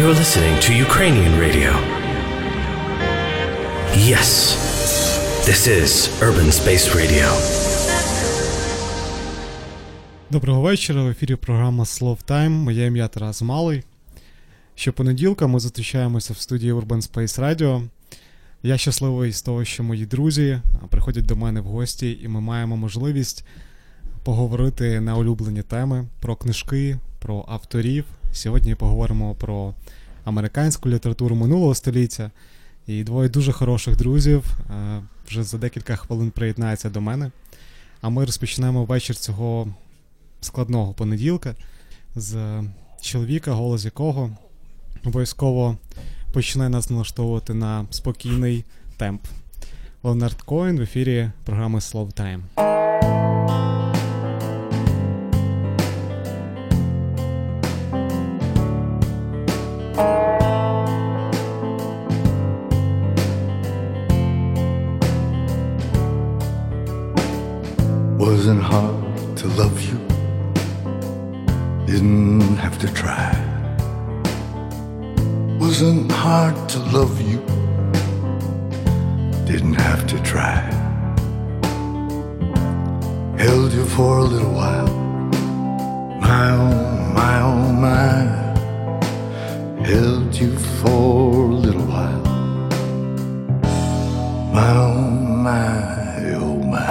You're listening to Ukrainian radio. Yes, this is Urban Space Radio. Доброго вечора, в ефірі програма Slow Time. Моє ім'я Тарас Малий. Щопонеділка ми зустрічаємося в студії Urban Space Radio. Я щасливий з того, що мої друзі приходять до мене в гості, і ми маємо можливість поговорити на улюблені теми про книжки, про авторів. Сьогодні поговоримо про американську літературу минулого століття. І двоє дуже хороших друзів вже за декілька хвилин приєднаються до мене. А ми розпочинаємо вечір цього складного понеділка з чоловіка, голос якого обов'язково почне нас налаштовувати на спокійний темп. Леонард Коен в ефірі програми Slow Time. Wasn't hard to love you, didn't have to try. Wasn't hard to love you, didn't have to try. Held you for a little while, my oh my oh my. Held you for a little while, my oh my oh my.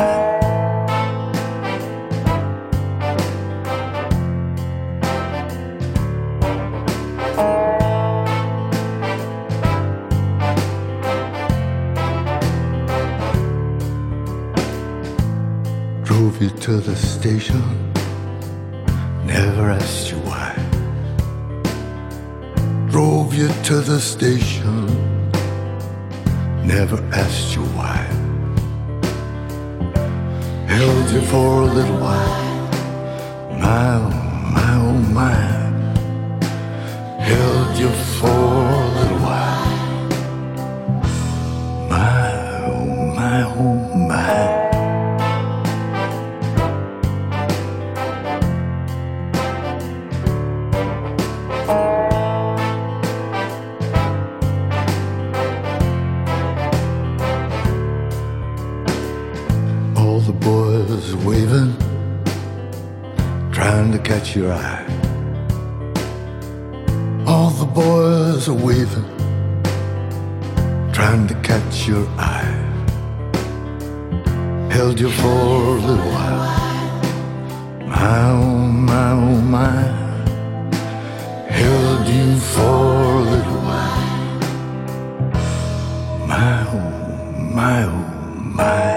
You to the station, never asked you why. Drove you to the station, never asked you why. Held you for a little while, my oh my oh my. Held you for a little while, my oh my oh my. Catch your eye. All the boys are waving, trying to catch your eye. Held you for a little while, my oh my oh my. Held you for a little while, my oh my oh my.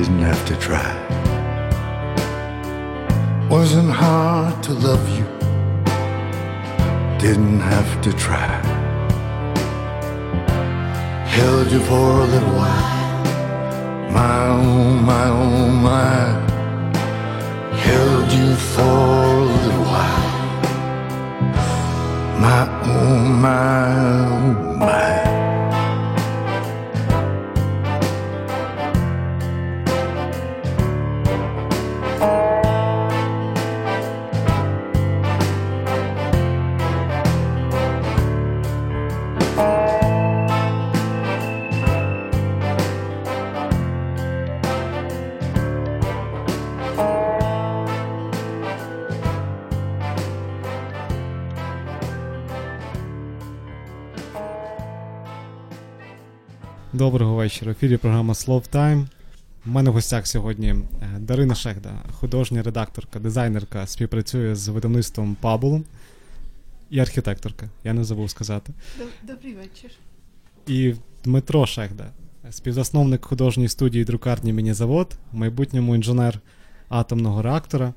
Didn't have to try. Wasn't hard to love you, didn't have to try. Held you for a little while, my oh my oh my. Held you for a little while, my oh my oh my. Доброго вечора. В ефірі програма Slow Time. У мене в гостях сьогодні Дарина Шехда, художня редакторка, дизайнерка, співпрацює з видавництвом Пабулум і архітекторка. Я не забув сказати. Добрий вечір. І Дмитро Шехда, співзасновник художньої студії друкарні «Мінізавод», в майбутньому інженер атомного реактора.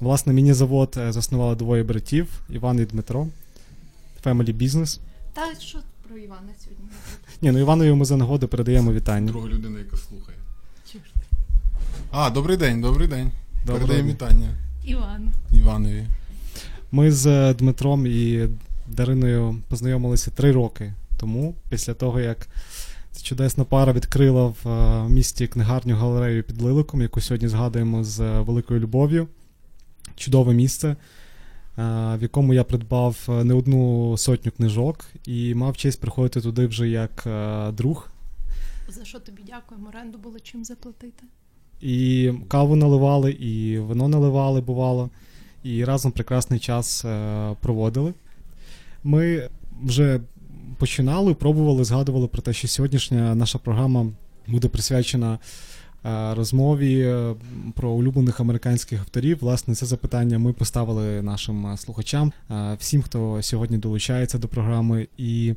Власне, «Мінізавод» заснували двоє братів, Іван і Дмитро. Family business. Та що про Івана сьогодні? Ні, ну Іванові ми за нагоди передаємо вітання. Друга людина, яка слухає. Чорт. Добрий день, добрий день. Передаємо вітання. Іванові. Ми з Дмитром і Дариною познайомилися 3 роки тому, після того, як ця чудесна пара відкрила в місті книгарню-галерею під Лиликом, яку сьогодні згадуємо з великою любов'ю. Чудове місце, в якому я придбав не одну сотню книжок і мав честь приходити туди вже як друг. За що тобі дякуємо, оренду було чим заплатити. І каву наливали, і вино наливали, бувало. І разом прекрасний час проводили. Ми вже починали, пробували, згадували про те, що сьогоднішня наша програма буде присвячена розмові про улюблених американських авторів. Власне, це запитання ми поставили нашим слухачам, всім, хто сьогодні долучається до програми. І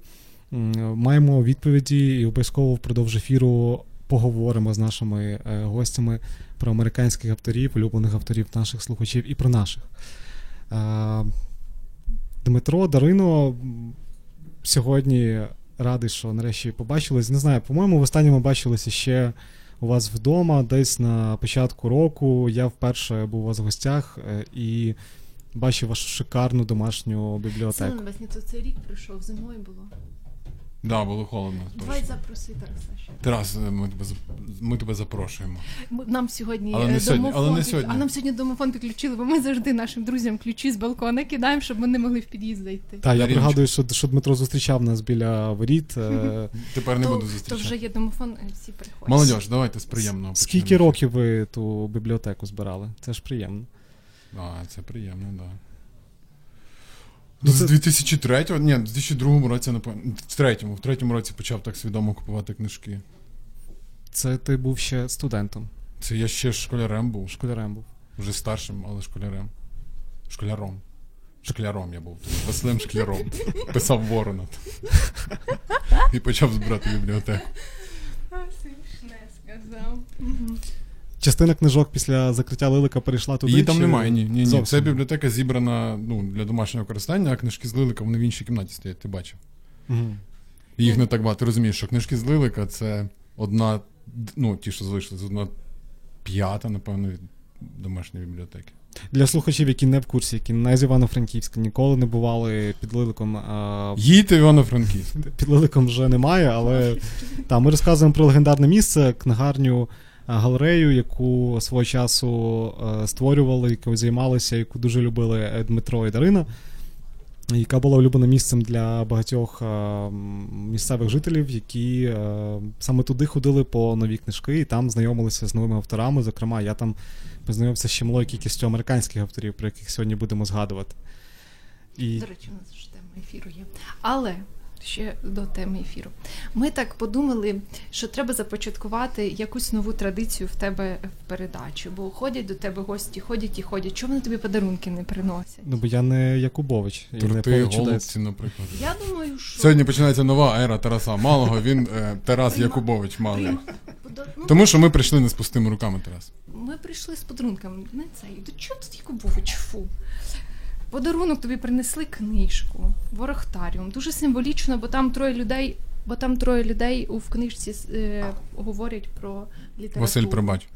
маємо відповіді, і обов'язково впродовж ефіру поговоримо з нашими гостями про американських авторів, улюблених авторів наших слухачів і про наших. Дмитро, Дарино, сьогодні радий, що нарешті побачились. Не знаю, по-моєму, в останньому бачилися ще у вас вдома, десь на початку року. Я вперше був у вас в гостях і бачив вашу шикарну домашню бібліотеку. Саме весні, то цей рік пройшов, зимою було. Так, да, було холодно. Давай запроси Тараса ще. Тарас, ми тебе запрошуємо. Нам сьогодні домофон. А нам сьогодні домофон підключили, бо ми завжди нашим друзям ключі з балкона кидаємо, щоб вони могли в під'їзд зайти. Так, я пригадую, що Дмитро зустрічав нас біля воріт. Тепер не буду зустрічати. То вже є домофон, всі приходять. Молодь, давайте з приємного. Скільки років ви ту бібліотеку збирали? Це ж приємно. А, це приємно, так. Да. З 2003-го? Ні, з 2002 році, напевно, в третьому році почав так свідомо купувати книжки. Це ти був ще студентом? Це я ще школярем був. Вже старшим, але школярем. Шкляром я був. Василем Шкляром. Писав Ворона. І почав збирати бібліотеку. Смішне сказав. Частина книжок після закриття Лилика перейшла туди? Її там немає, ні. Це бібліотека зібрана для домашнього користання, а книжки з Лилика, вони в іншій кімнаті стоять, ти бачив. Угу. І їх не так багато, ти розумієш, що книжки з Лилика — це одна, ті, що залишили, це 1/5, напевно, від домашньої бібліотеки. Для слухачів, які не в курсі, які не з Івано-Франківська, ніколи не бували під Лиликом. Їдьте в Івано-Франківськ. Під Лиликом вже немає, але ми розказуємо про легендарне місце, книгарню, галерею, яку свого часу створювали, якою займалися, яку дуже любили Дмитро і Дарина, яка була улюбленим місцем для багатьох місцевих жителів, які саме туди ходили по нові книжки і там знайомилися з новими авторами. Зокрема, я там познайомився з чималою кількістю американських авторів, про яких сьогодні будемо згадувати. До речі, у нас ж тема ефіру є. Але... ще до теми ефіру. Ми так подумали, що треба започаткувати якусь нову традицію в тебе в передачі, бо ходять до тебе гості, ходять. Чому вони тобі подарунки не приносять? Бо я не Якубович. Торти, голубці, наприклад. Я думаю, що... Сьогодні починається нова ера Тараса Малого, він Тарас Якубович Малий. Тому що ми прийшли не з пустими руками, Тарас. Ми прийшли з подарунками, не це. До чого тут Якубович, фу. Подарунок тобі принесли книжку «Ворохтаріум». Дуже символічно, бо там 3 людей, в книжці говорять про літературу. Василь, пробач,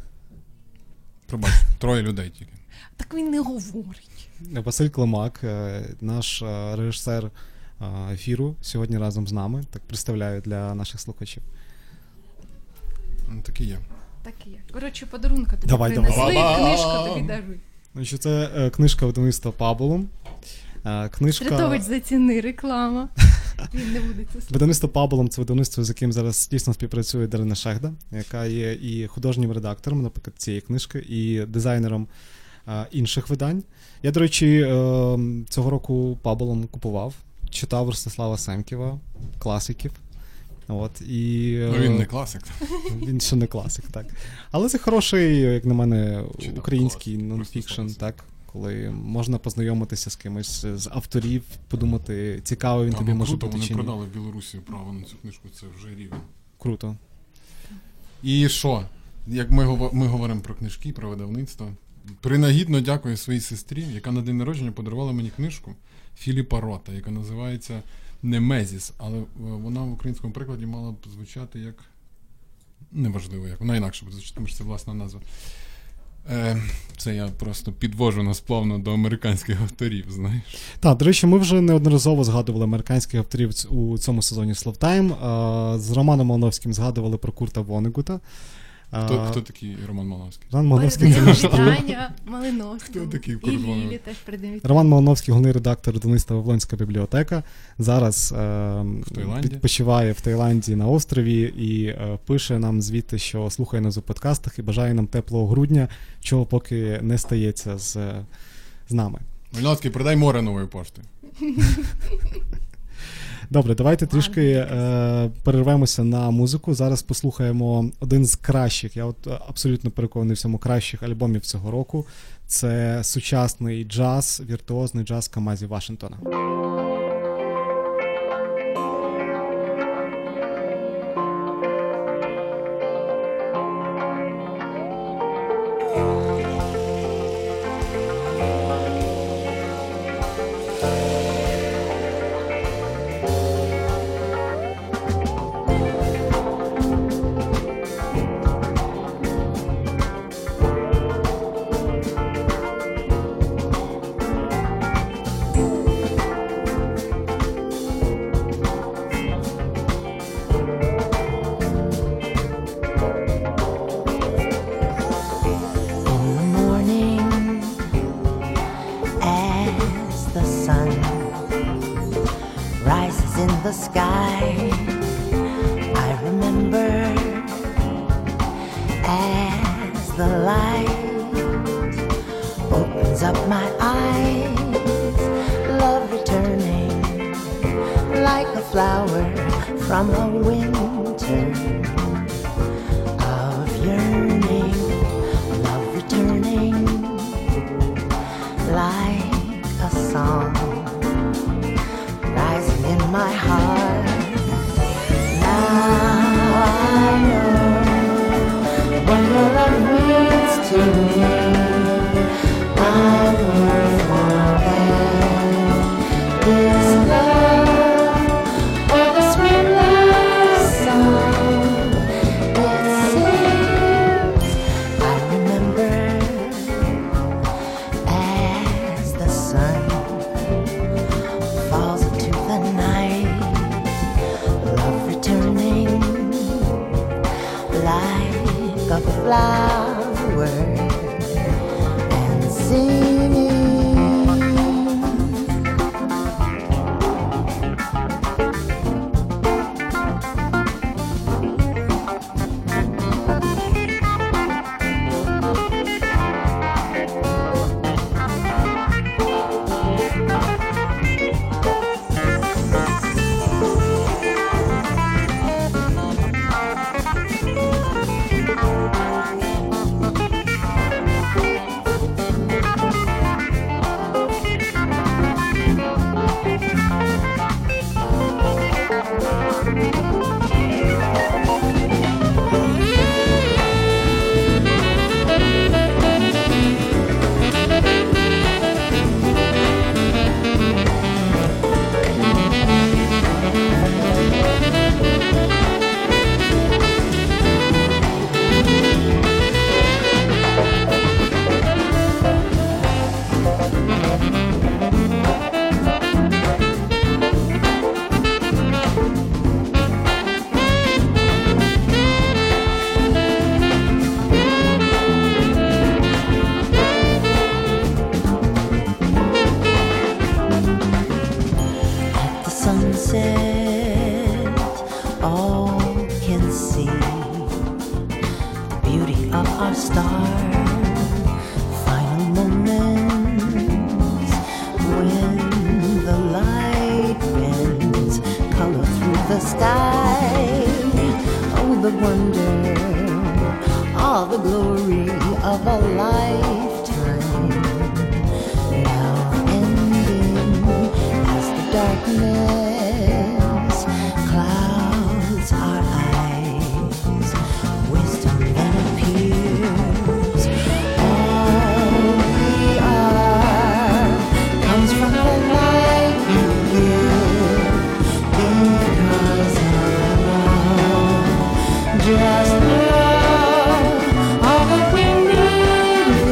3 людей тільки. Так він не говорить. Василь Климак, наш режисер ефіру, сьогодні разом з нами, так представляю для наших слухачів. Так і є. Коротше, подарунка тобі принесли, книжку тобі дарують. Це книжка видавництва «Пабулум». Рятович, заціни, реклама. Він не буде це слухати. Видавництво «Пабулум» — це видавництво, з яким зараз тісно співпрацює Дарина Шехда, яка є і художнім редактором, наприклад, цієї книжки, і дизайнером інших видань. Я, до речі, цього року «Пабулум» купував, читав Ростислава Семківа, класиків. Він не класик. Він ще не класик, так. Але це хороший, як на мене, український нонфікшн, так, коли можна познайомитися з кимось, з авторів, подумати, цікаво він тобі може бути чи ні. Вони продали в Білорусі право на цю книжку, це вже рівень. Круто. І що? Як ми говоримо про книжки, про видавництво. Принагідно дякую своїй сестрі, яка на день народження подарувала мені книжку Філіпа Рота, яка називається... Немезіс, але вона в українському прикладі мала б звучати як... Неважливо як, вона інакше буде звучати, тому що це власна назва. Це я просто підвожу нас плавно до американських авторів, знаєш. Так, до речі, ми вже неодноразово згадували американських авторів у цьому сезоні Slow Time. З Романом Малиновським згадували про Курта Воннегута. Хто такий Роман Малиновський? Роман Малиновський — це наш Малиновський. І Лілі теж передають. Роман Малиновський — головний редактор видавництва Вавилонська бібліотека. Зараз відпочиває в Таїланді на острові і пише нам звідти, що слухає нас у подкастах і бажає нам теплого грудня, чого поки не стається з нами. Малиновський, продай море нової пошти. Добре, давайте трішки перервемося на музику. Зараз послухаємо один з кращих, я от абсолютно переконаний в цьому, кращих альбомів цього року. Це сучасний джаз, віртуозний джаз Камазі Вашингтона. Just know all that we need.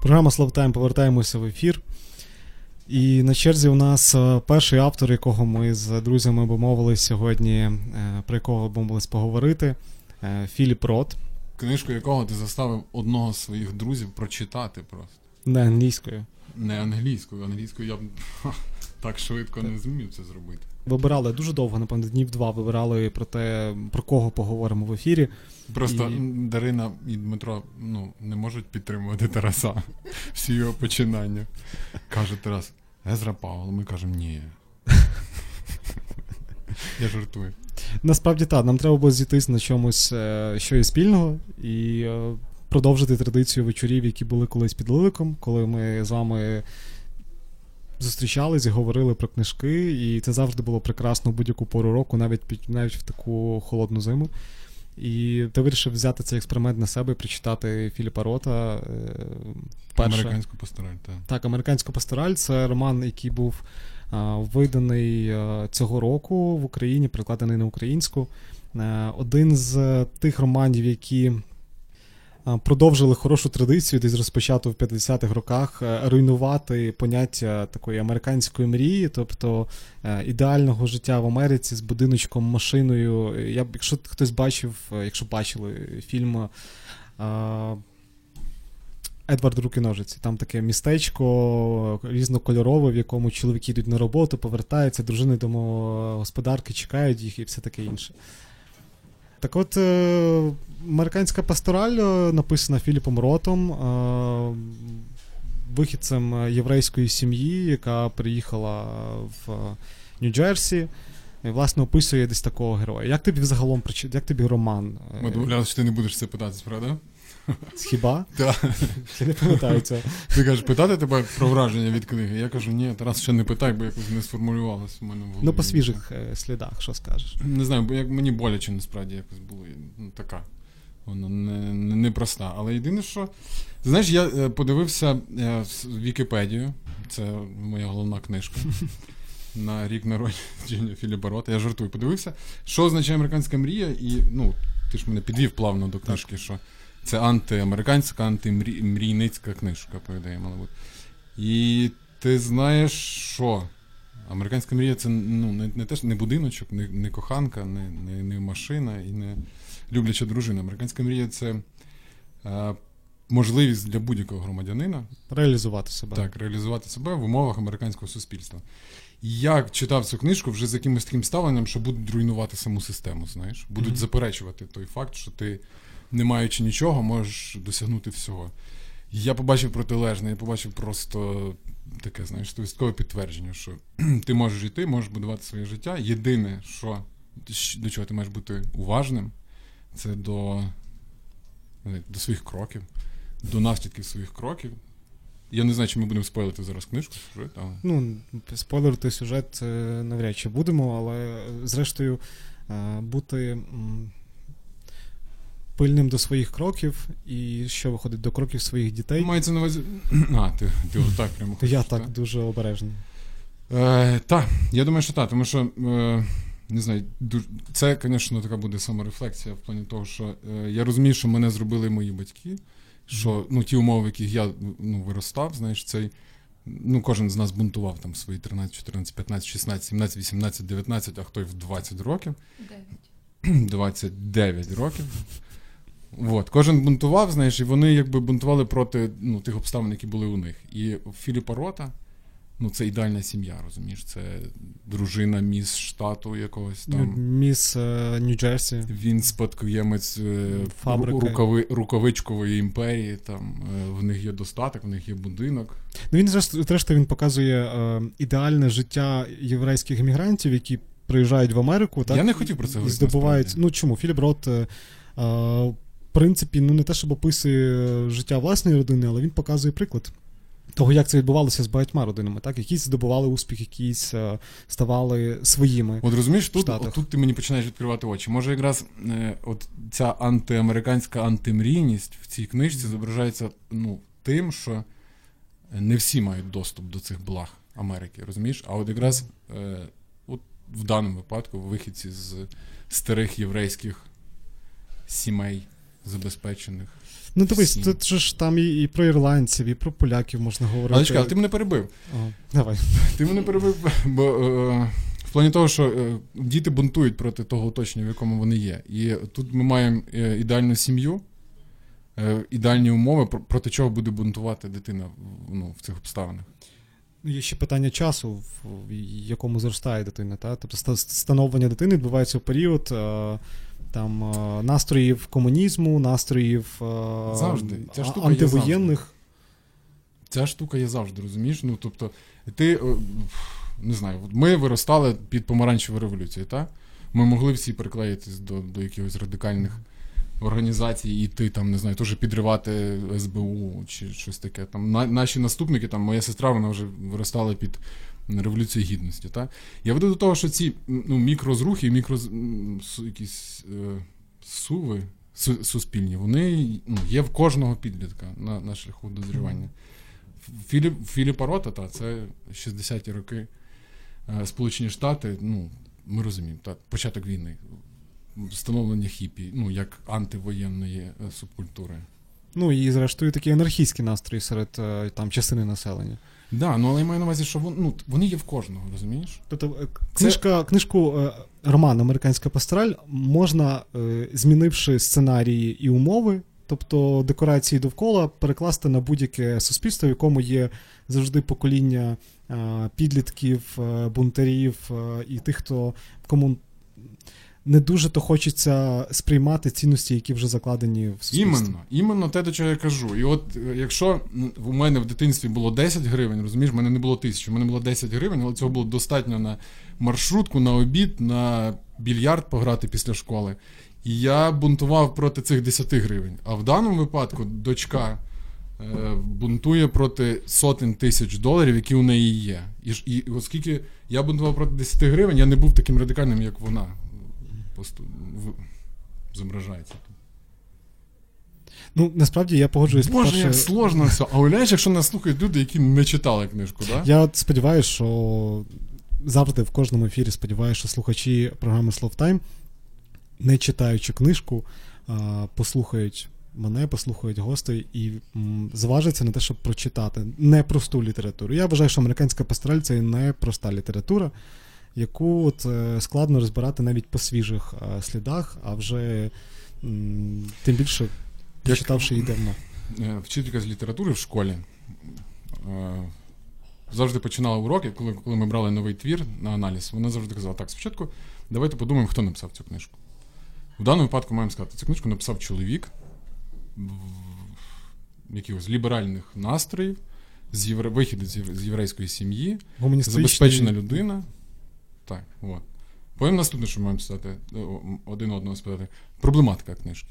Програма Slow Time, повертаємося в ефір. І на черзі у нас перший автор, якого ми з друзями обмовились сьогодні, про якого обмовились поговорити, Філіп Рот. Книжку якого ти заставив одного з своїх друзів прочитати просто. Не англійською. Не англійською. Англійською я б так швидко не зміг це зробити. Вибирали дуже довго, напевно, днів-два вибирали про те, про кого поговоримо в ефірі. Просто Дарина і Дмитро не можуть підтримувати Тараса всі його починання. Каже Тарас, Езра Павел, ми кажемо, ні. Я жартую. Насправді так, нам треба було зійтись на чомусь, що є спільного, і продовжити традицію вечорів, які були колись під Лиликом, коли ми з вами зустрічались і говорили про книжки, і це завжди було прекрасно в будь-яку пору року, навіть в таку холодну зиму. І ти вирішив взяти цей експеримент на себе і прочитати Філіпа Рота вперше. «Американську пастораль», так. Так, «Американська пастораль» – це роман, який був виданий цього року в Україні, перекладений на українську. Один з тих романів, які продовжили хорошу традицію, десь розпочату в 50-х роках, руйнувати поняття такої американської мрії, тобто ідеального життя в Америці з будиночком, машиною. Якщо хтось бачив, якщо бачили фільм «Едвард руки-ножиці», там таке містечко різнокольорове, в якому чоловіки йдуть на роботу, повертаються, дружини домогосподарки чекають їх і все таке інше. Так от, «Американська пастораль» написана Філіпом Ротом, вихідцем єврейської сім'ї, яка приїхала в Нью-Джерсі, і, власне, описує десь такого героя. Як тобі взагалом, як тобі роман? Ми думали, що ти не будеш це питатись, правда? Хіба? Так. Я не пам'ятаю цього. Ти кажеш, питати тебе про враження від книги? Я кажу, ні, Тарас, ще не питай, бо якось не сформулювалось в мене в голові. Ну, по свіжих слідах, що скажеш? Не знаю, бо мені боляче, насправді, якось було. Така. Вона непроста. Але єдине, що... Знаєш, я подивився Вікіпедію. Це моя головна книжка. На рік народження Філіпа Рота. Я жартую, подивився. Що означає американська мрія? І, ти ж мене підвів плавно до книжки, що... Це антиамериканська, антимрійницька книжка, по ідеї, мала бути. І ти знаєш, що американська мрія – це не будиночок, не коханка, не машина і не любляча дружина. Американська мрія – це можливість для будь-якого громадянина реалізувати себе. Так, реалізувати себе в умовах американського суспільства. І я читав цю книжку вже з якимось таким ставленням, що будуть руйнувати саму систему, знаєш. Будуть заперечувати той факт, що ти, не маючи нічого, можеш досягнути всього. Я побачив протилежне, я побачив просто таке, знаєш, стовісткове підтвердження, що ти можеш йти, можеш будувати своє життя. Єдине, що до чого ти маєш бути уважним, це до своїх кроків, до наслідків своїх кроків. Я не знаю, чи ми будемо спойлерити зараз книжку, сюжет, але... Спойлерити сюжет навряд чи будемо, але, зрештою, бути... пильним до своїх кроків і, що виходить, до кроків своїх дітей. Мається на увазі... Ти отак прямо хочеш. Я так, дуже обережний. Так, я думаю, що так, тому що не знаю, це, звісно, така буде саморефлексія в плані того, що я розумію, що мене зробили мої батьки, що, ну, ті умови, в яких я, ну, виростав, знаєш, цей, ну, кожен з нас бунтував там свої 13, 14, 15, 16, 17, 18, 19, а хто й в 20 років. 29 років. От. Кожен бунтував, знаєш, і вони якби бунтували проти, ну, тих обставин, які були у них. І у Філіпа Рота, ну, це ідеальна сім'я, розумієш, це дружина міс штату якогось там. Міс Нью-Джерсі. Він спадкоємець рукавичкової імперії, там, в них є достаток, в них є будинок. Ну, він, зрештою, він показує ідеальне життя єврейських емігрантів, які приїжджають в Америку, так? Я не хотів про це говорити. І здобувають, ну, чому? Філіп Рот, в принципі, ну, не те, щоб описує життя власної родини, але він показує приклад того, як це відбувалося з багатьма родинами, так? Якісь здобували успіх, якісь ставали своїми. От розумієш, тут ти мені починаєш відкривати очі. Може, якраз от ця антиамериканська антимрійність в цій книжці зображається, ну, тим, що не всі мають доступ до цих благ Америки, розумієш? А от якраз от в даному випадку вихідці з старих єврейських сімей забезпечених. Ну, дивись, тут ж там і про ірландців, і про поляків можна говорити. Але чекай, ти мене перебив. Ага. Давай. Ти мене перебив, бо в плані того, що діти бунтують проти того оточення, в якому вони є. І тут ми маємо ідеальну сім'ю, ідеальні умови, проти чого буде бунтувати дитина, ну, в цих обставинах. Є ще питання часу, в якому зростає дитина, та? Тобто становлення дитини відбувається в період там настроїв комунізму, настроїв завжди. Ця штука антивоєнних. Ця штука є завжди, розумієш? Ну, тобто, ти, не знаю, ми виростали під помаранчеву революцію, так? Ми могли всі приклеїтись до якихось радикальних організацій і йти, там, не знаю, теж підривати СБУ чи щось таке. Там, наші наступники, там, моя сестра, вона вже виростала під Революції Гідності, так? Я веду до того, що ці, ну, мікрозрухи і якісь суви суспільні, вони, ну, є в кожного підлітка на шляху дозрівання. Філіпа Рота, та, це 60-ті роки, Сполучені Штати, ну, ми розуміємо, та, початок війни, встановлення хіпі, ну, як антивоєнної субкультури. Ну, і, зрештою, такі анархістські настрої серед, там, частини населення. Так, да, ну, але я маю на увазі, що вони є в кожного, розумієш? Тобто роман «Американська пастораль» можна, змінивши сценарії і умови, тобто декорації довкола, перекласти на будь-яке суспільство, в якому є завжди покоління підлітків, бунтарів і тих, кому не дуже то хочеться сприймати цінності, які вже закладені в суспільстві. Іменно те, до чого я кажу. І от якщо у мене в дитинстві було 10 гривень, розумієш, в мене не було 1000, в мене було 10 гривень, але цього було достатньо на маршрутку, на обід, на більярд пограти після школи. І я бунтував проти цих 10 гривень. А в даному випадку дочка бунтує проти сотень тисяч доларів, які у неї є. І оскільки я бунтував проти 10 гривень, я не був таким радикальним, як вона. Зображається тут. Ну, насправді, я погоджуюсь. Боже, як сложно все. А уявляєш, якщо нас слухають люди, які не читали книжку, так? Да? Я сподіваюся, що завжди в кожному ефірі сподіваюся, що слухачі програми Slow Time, не читаючи книжку, послухають мене, послухають гостей і зважаться на те, щоб прочитати непросту літературу. Я вважаю, що «Американська пастораль» — це непроста література, яку от складно розбирати навіть по свіжих слідах, а вже тим більше, прочитавши її давно. Вчителька з літератури в школі завжди починала уроки, коли ми брали новий твір на аналіз, вона завжди казала: так, спочатку давайте подумаємо, хто написав цю книжку. В даному випадку маємо сказати, цю книжку написав чоловік якихось ліберальних настроїв, вихідець з єврейської сім'ї, забезпечена людина. Так, от. Потім наступне, що ми маємо писати, один одного спитати. Проблематика книжки.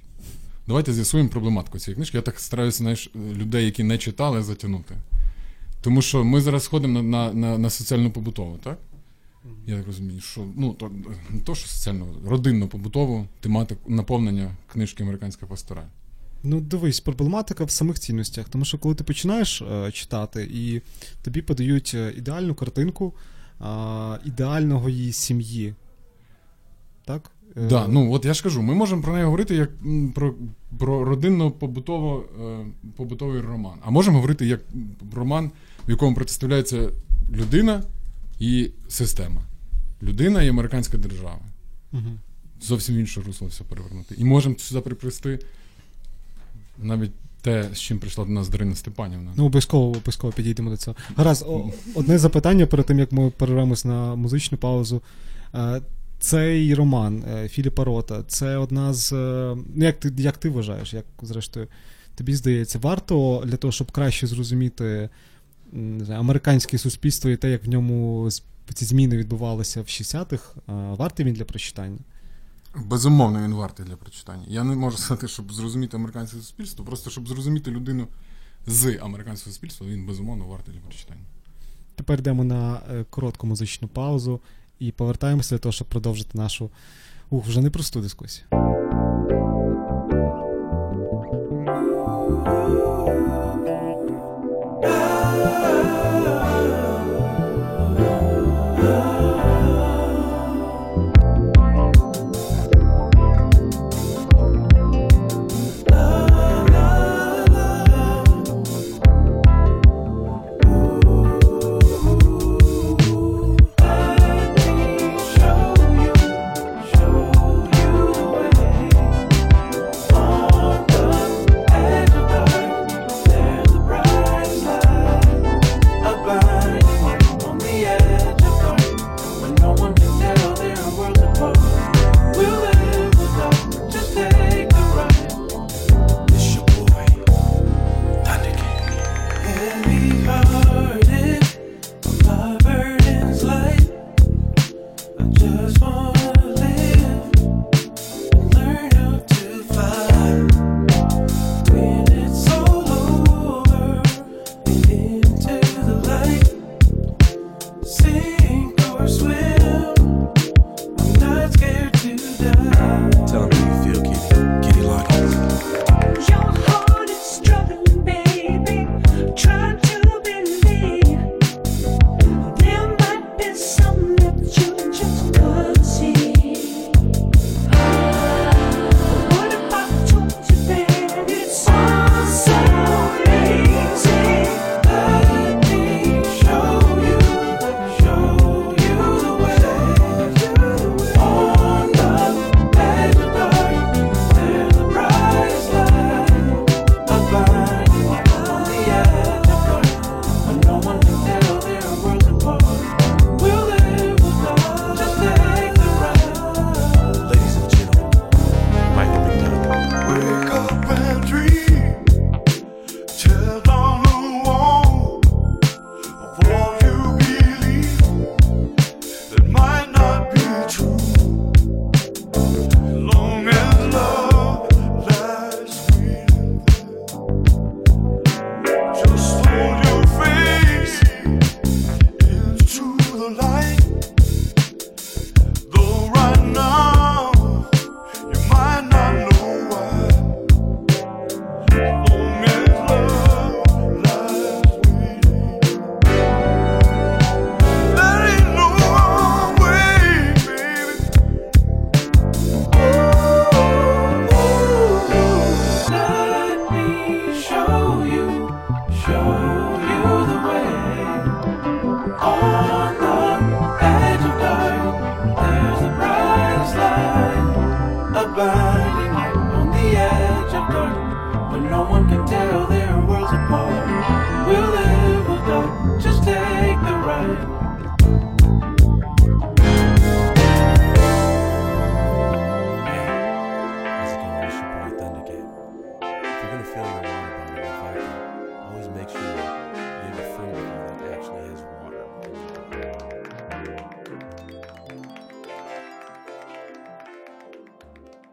Давайте з'ясуємо проблематику цієї книжки. Я так стараюся, знаєш, людей, які не читали, затягнути. Тому що ми зараз ходимо на соціально-побутову, так? Я так розумію, що, ну, не то, що соціально, родинно-побутову тематику наповнення книжки «Американська пастораль». Ну, дивись, проблематика в самих цінностях. Тому що коли ти починаєш читати, і тобі подають ідеальну картинку, ідеального її сім'ї, так? Да, ну от я ж кажу, ми можемо про неї говорити як про родинно-побутовий роман. А можемо говорити як роман, в якому протиставляється людина і система. Людина і американська держава. Угу. Зовсім інше русло все перевернути. І можемо сюди припрести навіть те, з чим прийшла до нас Дарина Степанівна. Ну, обов'язково підійдемо до цього. Гаразд, одне запитання перед тим, як ми перервемось на музичну паузу. Цей роман Філіпа Рота, це одна з... Ну, як ти вважаєш, як, зрештою, тобі здається, варто для того, щоб краще зрозуміти американське суспільство і те, як в ньому ці зміни відбувалися в 60-х, вартий він для прочитання? Безумовно, він вартий для прочитання. Я не можу сказати, щоб зрозуміти американське суспільство, просто щоб зрозуміти людину з американського суспільства, він, безумовно, вартий для прочитання. Тепер йдемо на коротку музичну паузу і повертаємося для того, щоб продовжити нашу, вже непросту дискусію.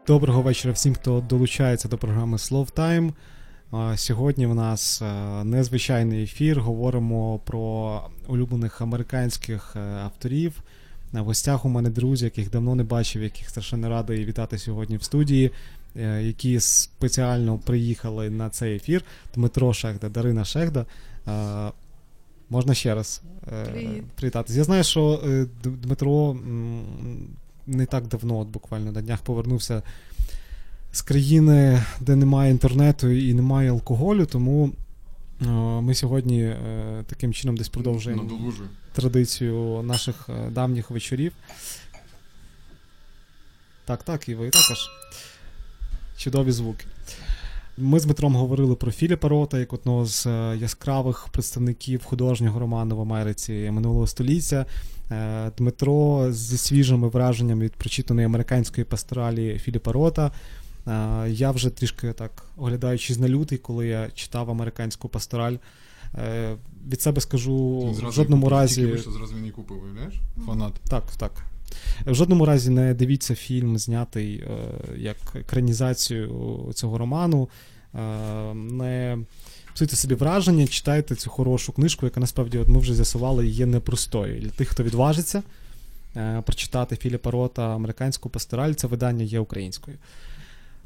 Доброго вечора всім, хто долучається до програми Slow Time. Сьогодні в нас незвичайний ефір. Говоримо про улюблених американських авторів. В гостях у мене друзі, яких давно не бачив, яких страшенно радий вітати сьогодні в студії, які спеціально приїхали на цей ефір. Дмитро Шехда, Дарина Шехда. Можна ще раз привітатися. Я знаю, що Дмитро не так давно, от буквально на днях повернувся з країни, де немає інтернету і немає алкоголю, тому ми сьогодні таким чином десь продовжуємо традицію наших давніх вечорів. Так, і ви також. Чудові звуки. Ми з Дмитром говорили про Філіпа Рота, як одного з яскравих представників художнього роману в Америці минулого століття. Дмитро зі свіжими враженнями від прочитаної американської пасторалі Філіпа Рота. Я вже трішки так, оглядаючись на лютий, коли я читав американську пастораль, від себе скажу, в жодному разі... Зразу не купив, уявляєш? Фанат. Так. В жодному разі не дивіться фільм, знятий як екранізацію цього роману, не псуйте собі враження, читайте цю хорошу книжку, яка насправді, от ми вже з'ясували, є непростою. Для тих, хто відважиться прочитати Філіпа Рота «Американську пастораль», це видання є українською.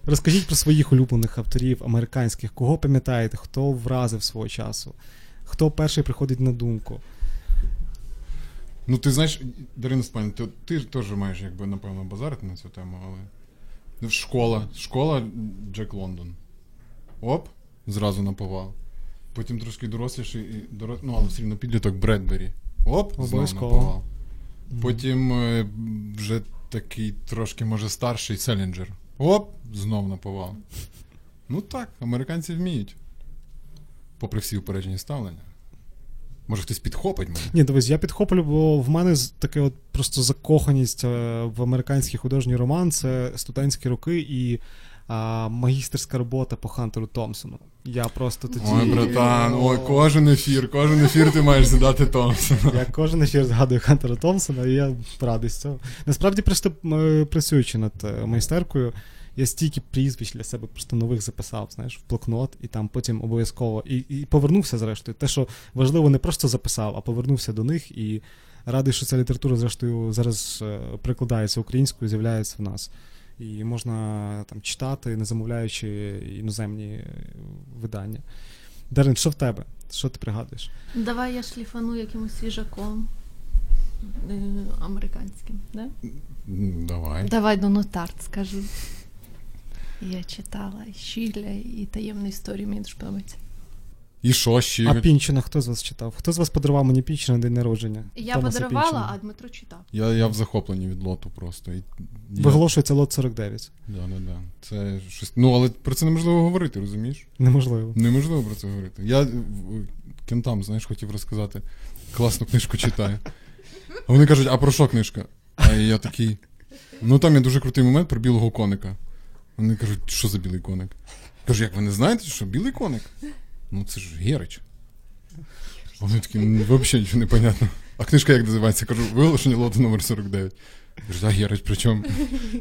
Розкажіть про своїх улюблених авторів американських, кого пам'ятаєте, хто вразив свого часу, хто перший приходить на думку. Ну, ти знаєш, Дарина Степанівна, ти теж маєш, якби, напевно, базарити на цю тему, але... Школа Джек Лондон. Оп, зразу на повал. Потім трошки доросліший, ну, але все рівно підліток Бредбері. Оп, знову на повал. Потім вже такий трошки, може, старший Селінджер. Оп, знов на повал. Ну так, американці вміють. Попри всі упереджені ставлення. Може, хтось підхопить мене? Ні, дивись, я підхоплю, бо в мене таке от просто закоханість в американський художній роман. Це студентські роки і магістерська робота по Хантеру Томпсону. Я просто тоді... Ой, братан, кожен ефір ти маєш задати Томпсону. Я кожен ефір згадую Хантера Томпсона, і я радий з цього. Насправді, просто працюючи над майстеркою, я стільки прізвищ для себе просто нових записав, знаєш, в блокнот, і там потім обов'язково, і повернувся зрештою. Те, що важливо, не просто записав, а повернувся до них, і радий, що ця література, зрештою, зараз перекладається українською, з'являється в нас. І можна там читати, не замовляючи іноземні видання. Дарин, що в тебе? Що ти пригадуєш? Давай я шліфану якимось свіжаком американським, да? Давай. Давай, Нонотарт, скажи. Я читала «Щіля» і «Таємну історію», мені дуже подобається. І що «Щіля»? А Пінчона хто з вас читав? Хто з вас подарував мені Пінчона на день народження? Я Томаса подарувала, Пінчона. А Дмитро читав. Я в захопленні від лоту просто. Виголошується лот 49. Да. Це щось... Ну, але про це неможливо говорити, розумієш? Неможливо про це говорити. Я кентам, знаєш, хотів розказати. Класну книжку читаю. А вони кажуть, а про що книжка? А я такий... Ну, там є дуже крутий момент про білого коника. Вони кажуть, що за білий коник? Кажу, як ви не знаєте, що білий коник? Ну це ж Герич. Вони такі, взагалі нічого не понятно. А книжка як називається? Кажу, виголошення лоту номер 49. Кажу, а Герич при чому?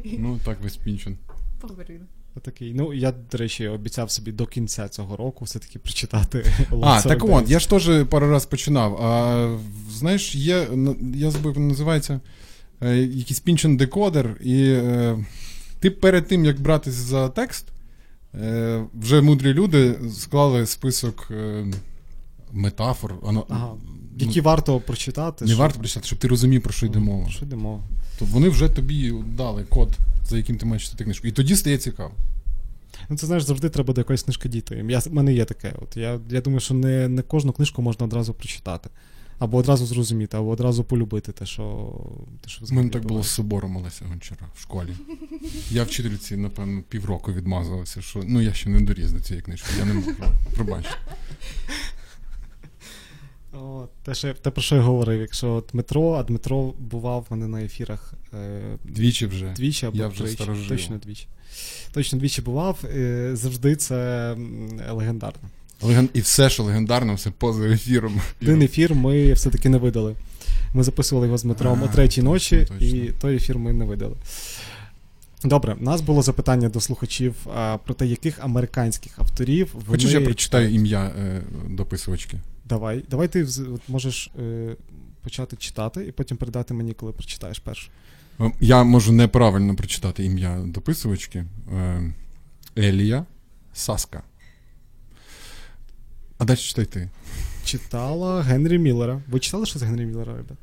Ну так, весь Пінчон. Поговорили. Такий, ну, я, до речі, обіцяв собі до кінця цього року все-таки прочитати лот 49. А, так от, я ж теж пару раз починав. А, знаєш, є, я забув, називається, якийсь Пінчон-декодер і... Ти перед тим, як братись за текст, вже мудрі люди склали список метафор. Які варто прочитати. Варто прочитати, щоб ти розумів, про що йде мова. Тобто вони вже тобі дали код, за яким ти маєш читати книжку. І тоді стає цікаво. Ну, це, знаєш, завжди треба до якоїсь книжки дійти. У мене є таке. От, я думаю, що не кожну книжку можна одразу прочитати. Або одразу зрозуміти, або одразу полюбити те, що взагалі. Мені так було з собором Олеся Гончара в школі. Я вчительці, напевно, півроку відмазувався, що ну я ще не доріс до цієї книжки, я не можу, пробачити. Те, про що я говорив, якщо Дмитро бував в мене на ефірах двічі вже. Двічі або я вже старожив. Точно двічі бував, завжди це легендарно. І все, що легендарно, все поза ефіром. Один ефір ми все-таки не видали. Ми записували його з Дмитром о 3:00 ночі, і той ефір ми не видали. Добре, у нас було запитання до слухачів про те, яких американських авторів вони... Хочеш, я прочитаю ім'я дописувачки? Давай ти можеш почати читати і потім передати мені, коли прочитаєш першу. Я можу неправильно прочитати ім'я дописувачки. Елія Саска. А далі читай ти. Читала Генрі Міллера. Ви читали щось Генрі Міллера, ребят?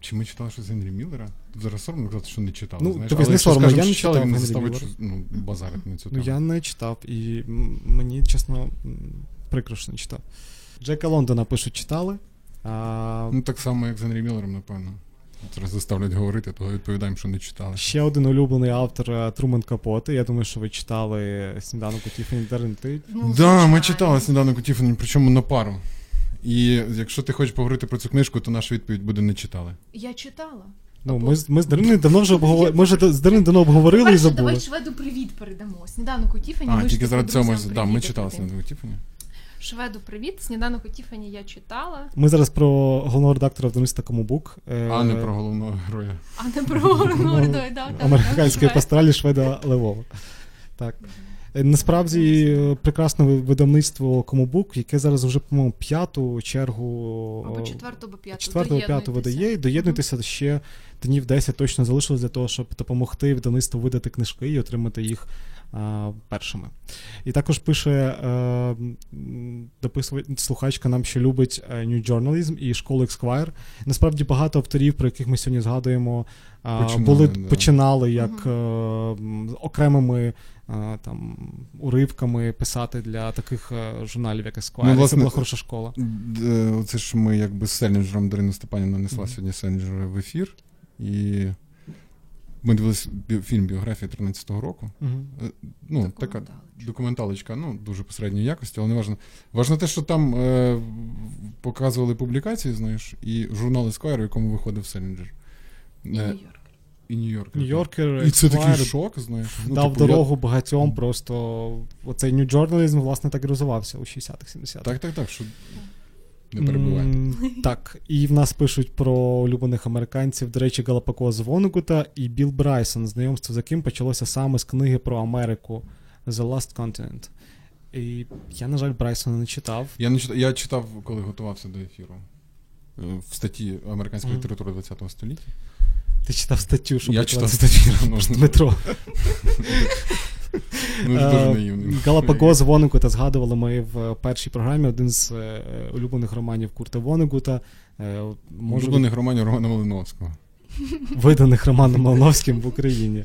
Чи ми читали щось з Генрі Міллера? Зараз соромно казати, що не читали. Ну, тобі не соромно, я не читав Генрі Міллера. Ну, базарити на цю тему. Ну, я не читав, і мені, чесно, прикро, що не читав. Джека Лондона, пишуть, читали. Ну, так само, як з Генрі Міллером, напевно. Зараз заставлять говорити, то відповідаємо, що не читали. Ще один улюблений автор — Труман Капоте. Я думаю, що ви читали «Сніданок у Тіфані». Дарин, ти? Ну, да, ми читали «Сніданок у Тіфані», причому на пару. І якщо ти хочеш поговорити про цю книжку, то наша відповідь буде: не читали. Я читала. Ну, ми з Дариною давно вже обговорили. Ми вже з Дариною давно обговорили і забули. Давай шведу привіт передамо. «Сніданок у Тіфані». А, тільки заради цього ми читали «Сніданок у Тіфані». Шведу привіт, «Сніданок у Тіфані» я читала. Ми зараз про головного редактора в Донецька Комубук. А не про головного героя. Американської пасторалі Шведа Левова. Так. Насправді, прекрасне видавництво Комубук, яке зараз вже, по-моєму, п'яту чергу... Або четверту, або п'яту. Четверту, або п'яту видає. Доєднуйтеся, ще днів 10 точно залишилось для того, щоб допомогти видавництву видати книжки і отримати їх першими. І також пише слухачка нам, що любить New Journalism і школу Esquire. Насправді багато авторів, про яких ми сьогодні згадуємо, починали як окремими там уривками писати для таких журналів, як Esquire. Ну, власне, це була хороша школа. Це ж ми якби з Селінджером, Дарина Степанівна нанесла сьогодні Селінджера в ефір. І ми дивилися фільм «Біографія 13-го року». Ну, така документалочка, ну, дуже посередньої якості, але не важливо. Важливо те, що там показували публікації, знаєш, і журнал Esquire, в якому виходив Селінджер. І «Нью-Йоркер». «Нью-Йоркер», і це такий шок, знаєш. Дав дорогу багатьом просто. Оцей New Journalism, власне, так і розвивався у 60-х, 70-х. Так. Що... Не перебуває. Так, і в нас пишуть про улюблених американців, до речі, Галапагос Воннегута і Біл Брайсон, знайомство з яким почалося саме з книги про Америку «The Last Continent». І я, на жаль, Брайсона не читав. Я читав, коли готувався до ефіру, в статті «Американська література 20-го століття». Ти читав статтю, що я читав статтю, Дмитро. Галапагос Воннегута згадували ми в першій програмі. Один з улюблених романів Курта Воннегута. Улюблених романів Романа Малиновського. Виданих Романом Малиновським в Україні.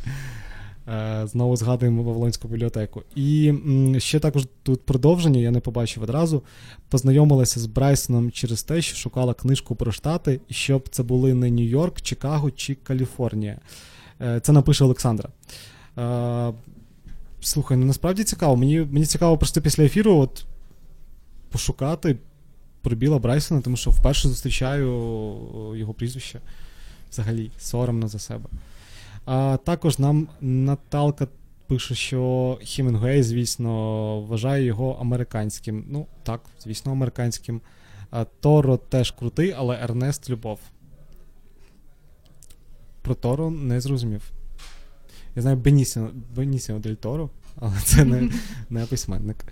Знову згадуємо Вавилонську бібліотеку. І ще також тут продовження, я не побачив одразу. Познайомилася з Брайсоном через те, що шукала книжку про Штати, щоб це були не Нью-Йорк, Чикаго чи Каліфорнія. Це напише Олександра. Слухай, ну насправді цікаво. Мені цікаво просто після ефіру от пошукати про Біла Брайсона, тому що вперше зустрічаю його прізвище. Взагалі, соромно за себе. А також нам Наталка пише, що Хемінгуей, звісно, вважає його американським. Ну, так, звісно, американським. Торо теж крутий, але Ернест — любов. Про Торо не зрозумів. Я знаю Бенісіо Дель Торо, але це не письменник.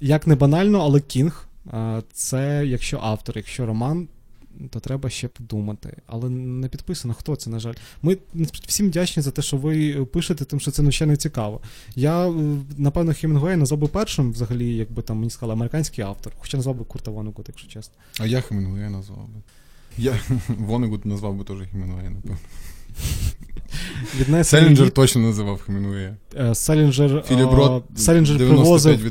Як не банально, але Кінг – це якщо автор, якщо роман, то треба ще подумати. Але не підписано, хто це, на жаль. Ми всім вдячні за те, що ви пишете, тому що це, ну, ще не цікаво. Я, напевно, Хемінгуея назвав би першим, взагалі, якби там мені сказали, американський автор, хоча назвав би Курта Воннегута, якщо чесно. А я Хемінгуея назвав би. Я Воннегут назвав би теж Хемінгуея, напевно. Селінджер точно називав Хемінгуея. Селінджер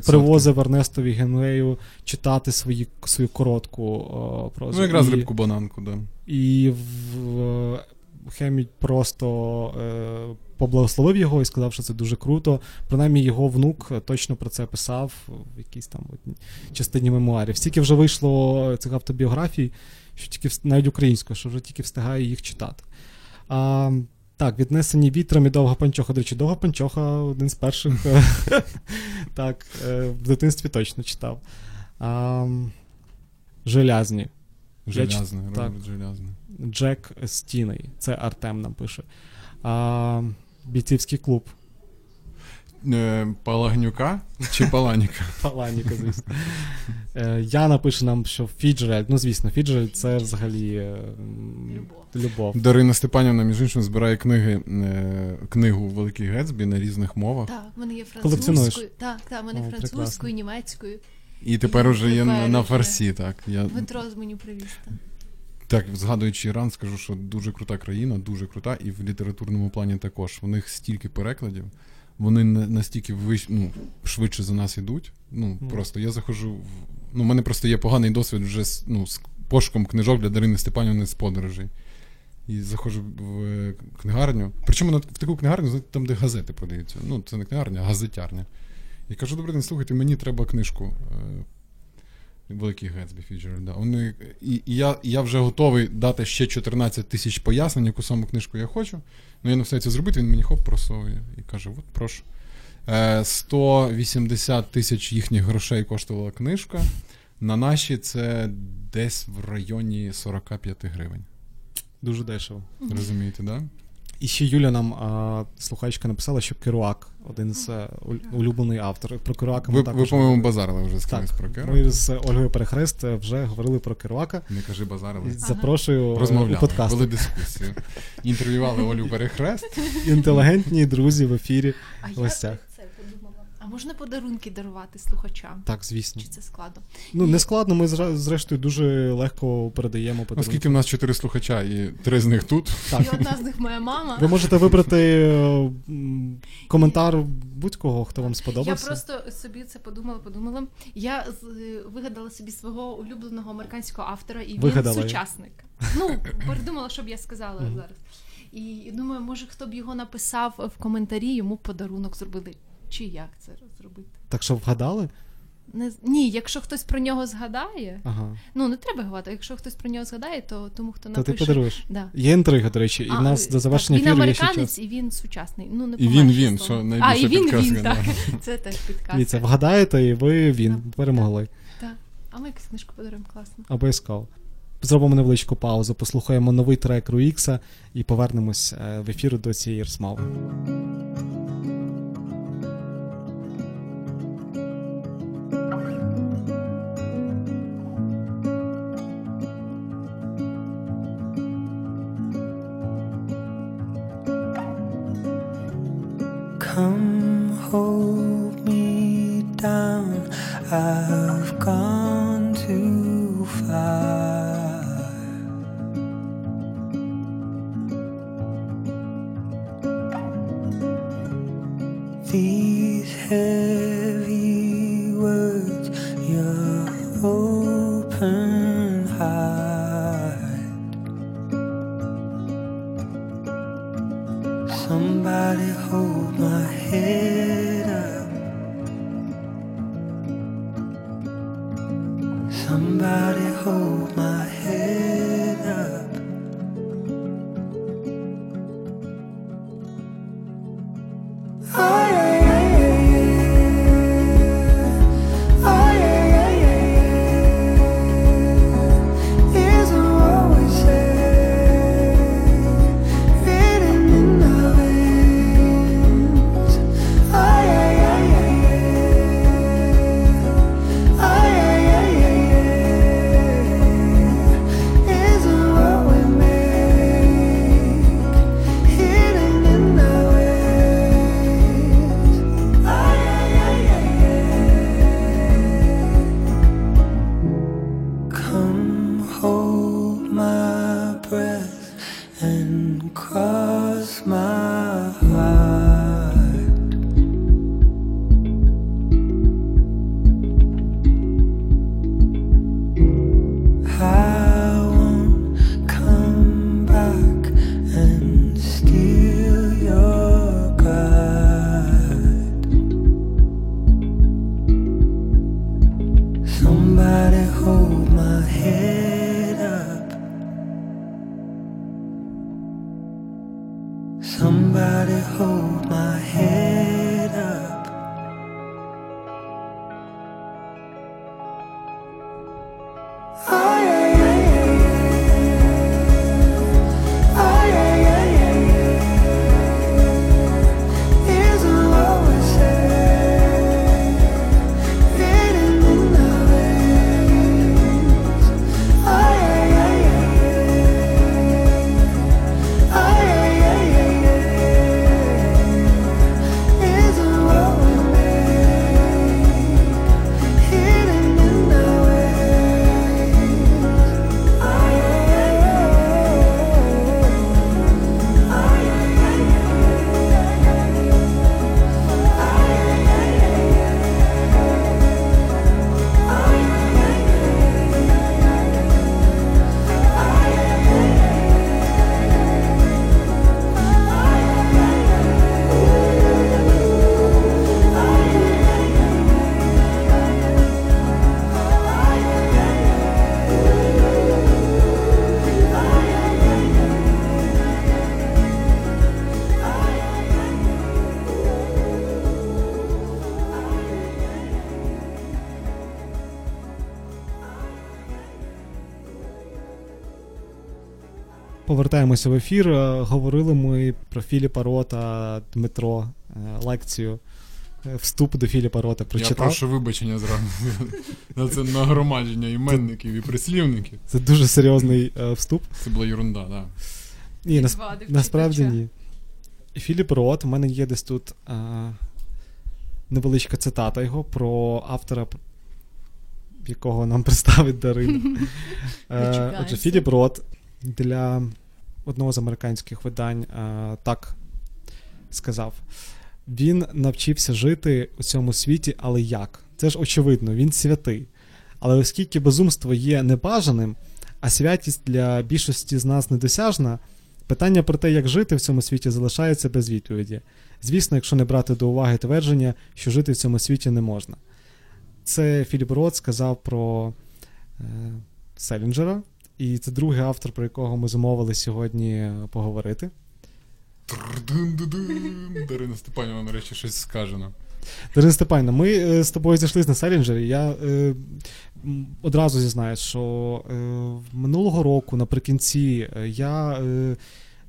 привозив Ернестові Хемінгуею читати свою коротку прозу. Ну, якраз рибку-бананку, да. І Хемі просто поблагословив його і сказав, що це дуже круто. Принаймні, його внук точно про це писав в якійсь там частині мемуарів. Стільки вже вийшло цих автобіографій, що тільки навіть українською, що вже тільки встигає їх читати. Так, віднесені вітром і довга панчоха. До речі, довга панчоха один з перших. Так, в дитинстві точно читав. Желязний, Роберт Желязний. Джек Стіний. Це Артем нам пише. Бійцівський клуб. Палагнюка чи Паланіка? Паланіка, звісно. Яна пише нам, що Фіджеральд, ну звісно, Фіджеральд — це взагалі любов. Дарина Степанівна, між іншим, збирає книгу «Великий Гетсбі» на різних мовах. Так, в мене є французькою, французькою, німецькою. І тепер уже є на фарсі, так. Дмитро з меню привіз. Так, згадуючи Іран, скажу, що дуже крута країна, дуже крута, і в літературному плані також. У них стільки перекладів, вони настільки швидше за нас йдуть. Просто я заходжу... в мене просто є поганий досвід вже з пошуком книжок для Дарини Степанівни з подорожей. І заходжу в книгарню. Причому в таку книгарню, там, де газети продаються. Це не книгарня, а газетярня. І кажу: добрий день, слухайте, мені треба книжку. Великий Гетсбі Фіджеральд, да. І я вже готовий дати ще 14 тисяч пояснень, яку саму книжку я хочу. Ну, я навстаю це зробити, він мені хоп просовує. І каже: от, прошу. 180 тисяч їхніх грошей коштувала книжка. На наші це десь в районі 45 гривень. Дуже дешево. Розумієте, да? І ще Юля нам, слухачка, написала, що Керуак один з улюблений автор. Про Керуака ми також... Ви, по-моєму, базарили вже з кимось про Керуака. Ми з Ольгою Перехрест вже говорили про Керуака. Не кажи базарили. Запрошую у подкаст. Були дискусії. Інтерв'ювали Олю Перехрест. Інтелігентні друзі в ефірі, в гостях. А можна подарунки дарувати слухачам? Так, звісно. Чи це складно? Не складно, ми зрештою дуже легко передаємо подарунки. Оскільки в нас 4 слухача, і 3 з них тут. Так. І одна з них моя мама. Ви можете вибрати коментар будь-кого, хто вам сподобався. Я просто собі це подумала. Я вигадала собі свого улюбленого американського автора, і він сучасник. Передумала, що б я сказала зараз. І думаю, може, хто б його написав в коментарі, йому подарунок зробили. Чи як це зробити? Так що вгадали? Ні, якщо хтось про нього згадає, не треба гадати, якщо хтось про нього згадає, то тому, хто напише... То ти подаруєш. Да. Є інтрига, до речі, і в нас до завершення ефіру є ще час. Він американець, і він сучасний. Він, найбільше підказка. Він, так. Це теж підказка. Це вгадаєте, і ви перемогли. Так. А ми якусь книжку подаруємо, класно. Обов'язково. Зробимо невеличку паузу, послухаємо новий трек Руікса і повернемось в ефір до цієї розмови. Come hold me down, I've gone too far. These heavy words, your open heart. Somebody hold my head up. Somebody hold my head up. Oh yeah, yeah, yeah, yeah. Oh yeah, yeah, yeah, yeah. Isn't what we say written in the veins? повертаємося в ефір. Говорили ми про Філіпа Рота, Дмитро, лекцію «Вступ до Філіпа Рота» прочитав. Я прошу вибачення зразу за це нагромадження іменників і прислівників. Це дуже серйозний вступ. Це була ерунда, так. Да. Ні, насправді ні. Філіп Рот, в мене є десь тут невеличка цитата його про автора, якого нам представить Дарина. Отже, Філіп Рот для одного з американських видань так сказав. Він навчився жити у цьому світі, але як? Це ж очевидно, він святий. Але оскільки безумство є небажаним, а святість для більшості з нас недосяжна, питання про те, як жити в цьому світі, залишається без відповіді. Звісно, якщо не брати до уваги твердження, що жити в цьому світі не можна. Це Філіп Рот сказав про Селінджера, і це другий автор, про якого ми зумовили сьогодні поговорити. Дарина Степанівна, нарешті, щось сказано. Дарина Степанівна, ми з тобою зійшлися на Селінджері. Я одразу зізнаюсь, що минулого року, наприкінці, я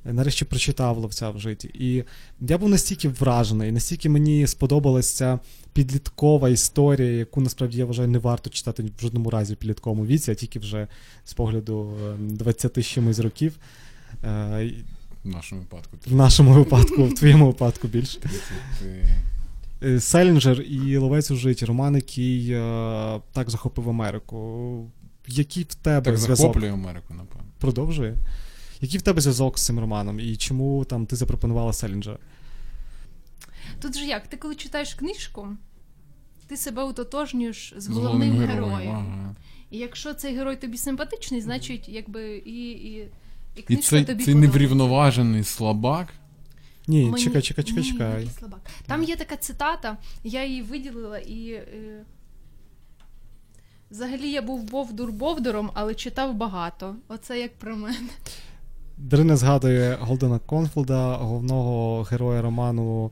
нарешті прочитав «Ловця в житті». І я був настільки вражений, настільки мені сподобалася ця підліткова історія, яку, насправді, я вважаю, не варто читати в жодному разі в підлітковому віці, а тільки вже з погляду 20 чимось років. В нашому випадку. В нашому випадку, в твоєму випадку більше. Селінджер і «Ловець у житті» — роман, який так захопив Америку. Який в тебе так зв'язок? Так захоплює Америку, напевно. Продовжує. Який в тебе зв'язок з цим романом і чому там ти запропонувала Селінджера? Тут же як, ти коли читаєш книжку, ти себе ототожнюєш з головним героєм. Ага. І якщо цей герой тобі симпатичний, значить, якби і книжка і тобі подобається. І цей неврівноважений слабак? Ні, чекай. Там є така цитата, я її виділила, і взагалі я був бовдур-бовдуром, але читав багато. Оце як про мене. Дарина згадує Голдена Колфілда, головного героя роману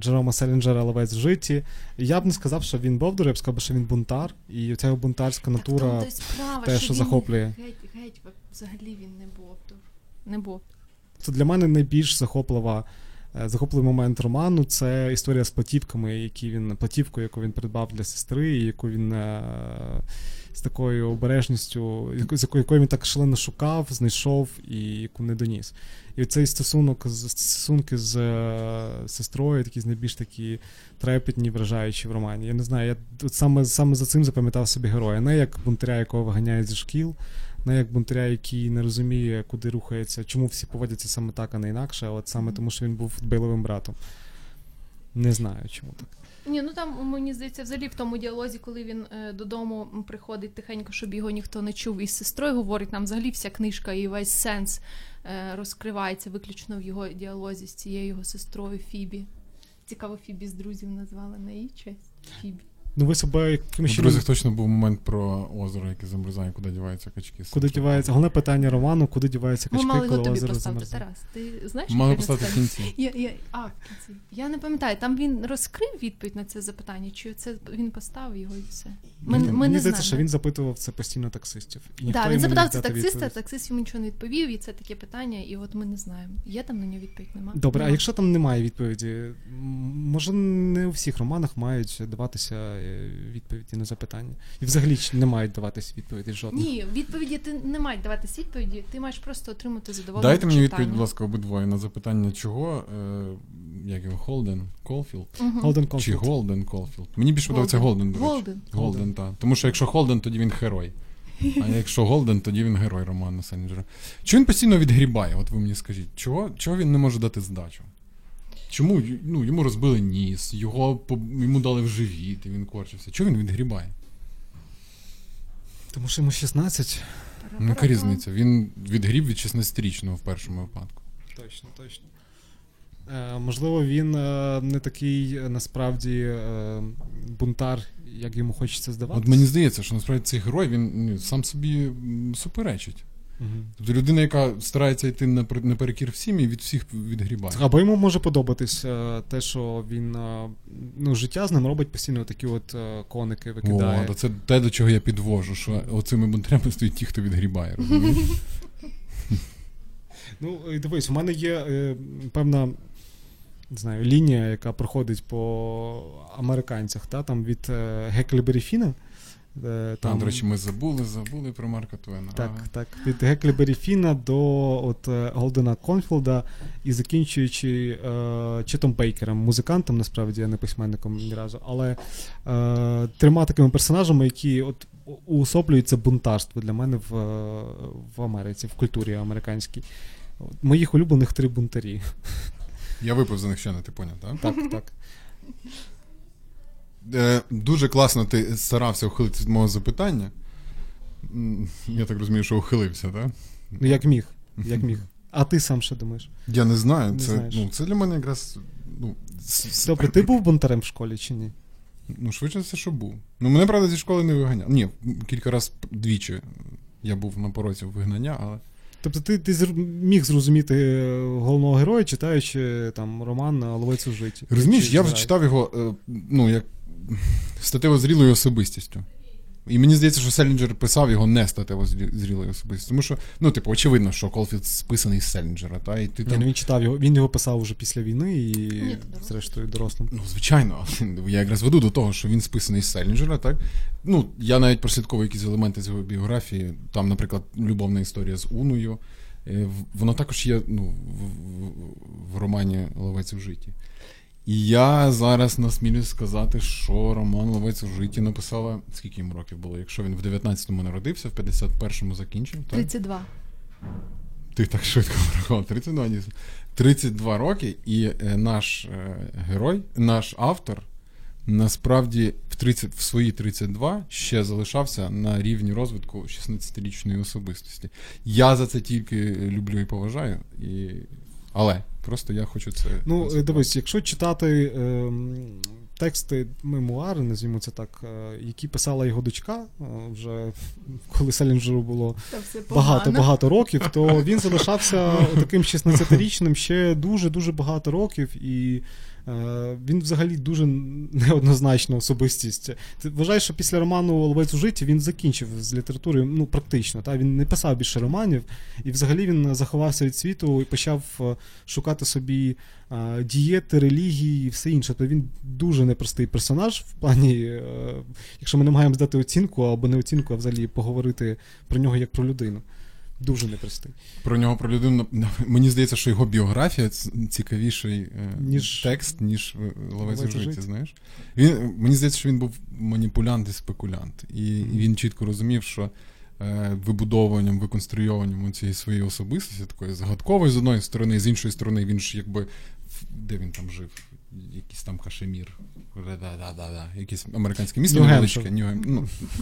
Джерома Селінджера «Ловець в житті». Я б не сказав, що він бовдур, я б сказав, що він бунтар, і ця його бунтарська натура те, що захоплює. Геть, взагалі він не бовдур. Не бовдур. Це для мене найбільш захопливий момент роману. Це історія з платівками, яку він придбав для сестри, і яку він з такою обережністю, з якою він так шалено шукав, знайшов і яку не доніс. І цей стосунки з сестрою, такі найбільш такі трепетні, вражаючі в романі. Я не знаю, я саме за цим запам'ятав собі героя. Не як бунтаря, якого виганяють зі шкіл, не як бунтаря, який не розуміє, куди рухається, чому всі поводяться саме так, а не інакше, але саме тому, що він був дбайливим братом. Не знаю, чому так. Ні, ну там, мені здається, взагалі в тому діалозі, коли він додому приходить тихенько, щоб його ніхто не чув, із сестрою говорить, нам взагалі вся книжка і весь сенс розкривається виключно в його діалозі з цією його сестрою Фібі. Цікаво, Фібі з друзів назвали на її честь. Фібі. Ну, ви себе якимось... У друзях точно був момент про озеро, яке замерзає, куди діваються качки. Куди діваються? Головне питання роману, куди діваються качки, коли озеро замерзає. Ми мали його тобі поставити, Тарас. Ти знаєш, мали поставити в кінці. В кінці. Я не пам'ятаю, там він розкрив відповідь на це запитання, чи це він поставив його і все? Мені здається, що він запитував це постійно таксистів. Так, він запитав це таксиста, таксист йому нічого не відповів, і це таке питання, і от ми не знаємо. Є там на нього відповідь, немає? Добре, а якщо там немає відповіді, може не у всіх романах мають даватися відповіді на запитання. І взагалі не мають даватись відповіді жодних. Ні, відповіді ти не мають даватись відповіді, ти маєш просто отримати задоволення. Дайте мені відповідь, будь ласка, обидвоє на запитання, чого, як його, Голден Колфілд. Мені більше подобається Голден, до речі. Голден, так. Тому що якщо Голден, тоді він герой. А якщо Голден, тоді він герой роману Селінджера. Чого він постійно відгрібає, от ви мені скажіть. Чого він не може дати здачу? Чому йому розбили ніс, йому дали в живіт, і він корчився. Чого він відгрібає? Тому що йому 16. Ну, яка різниця? Він відгріб від 16-річного в першому випадку. Точно. Можливо, він не такий, насправді, бунтар, як йому хочеться здаватися. От мені здається, що, насправді, цей герой, він сам собі суперечить. Тобто людина, яка старається йти наперекір всім і від всіх відгрібає. Або йому може подобатись те, що він життя з ним робить постійно такі от коники викидає. Це те, до чого я підвожу, що оцими бунтарями стоїть ті, хто відгрібає. Ну, дивись, в мене є певна, не знаю, лінія, яка проходить по американцях, та? Там від Геклібері Фіна. Там, до речі, ми забули про Марка Твена. Так, від Геклібері Фіна до от Голдена Колфілда і закінчуючи Читом Бейкером, музикантом, насправді, я не письменником ні разу, але трьома такими персонажами, які от уособлюються бунтарство для мене в Америці, в культурі американській. От, моїх улюблених три бунтарі. Я випив за них ще не, ти поняв, так? Так. Дуже класно ти старався ухилитися від мого запитання. Я так розумію, що ухилився, так? Ну, як міг. А ти сам що думаєш? Я не знаю. Це для мене якраз... Добре, ти був бунтарем в школі чи ні? Ну, швидше все, що був. Ну, мене, правда, зі школи не виганяли. Ні, кілька раз, двічі я був на порозі вигнання, але... Тобто ти міг зрозуміти головного героя, читаючи там роман «Ловець у житті». Розумієш, я вже читав його, як статево зрілою особистістю. І мені здається, що Селінджер писав його не статево зрілою особистістю. Тому що, очевидно, що Колфілд списаний з Селінджера. Та, і ти там... Він читав його, він його писав уже після війни і, зрештою, дорослим. Ну, звичайно, я якраз веду до того, що він списаний з Селінджера, так? Ну, я навіть прослідковую якісь елементи з його біографії. Там, наприклад, любовна історія з Уною. Воно також є, в романі «Ловець у житті». І я зараз насмілюсь сказати, що Роман Ловець у житті написала... Скільки йому років було? Якщо він в 19-му народився, в 51-му закінчив... 32. Ти так швидко порахував. 32, дійсно. 32 роки, і наш герой, наш автор, насправді в свої 32 ще залишався на рівні розвитку 16-річної особистості. Я за це тільки люблю і поважаю, і... Але просто я хочу це... Дивись, якщо читати тексти мемуари, назвімо це так, які писала його дочка, вже коли Селінджеру було багато-багато років, то він залишався таким 16-річним ще дуже-дуже багато років, і він взагалі дуже неоднозначна особистість. Ти вважаєш, що після роману «Ловець у житті» він закінчив з літературою, практично, та? Він не писав більше романів, і взагалі він заховався від світу і почав шукати собі дієти, релігії і все інше. То він дуже непростий персонаж в плані, якщо ми не маємо здати оцінку, або не оцінку, а взагалі поговорити про нього як про людину. Дуже непростий. Про нього, про людину, мені здається, що його біографія цікавіший текст, ніж «Ловець у житті», знаєш. Мені здається, що він був маніпулянт і спекулянт. І він чітко розумів, що вибудовуванням, виконструйованням цієї своєї особистості, такої загадкової з одної сторони, з іншої сторони, він ж якби, де він там жив? Якийсь там Кашемір, якесь американське місто невеличке,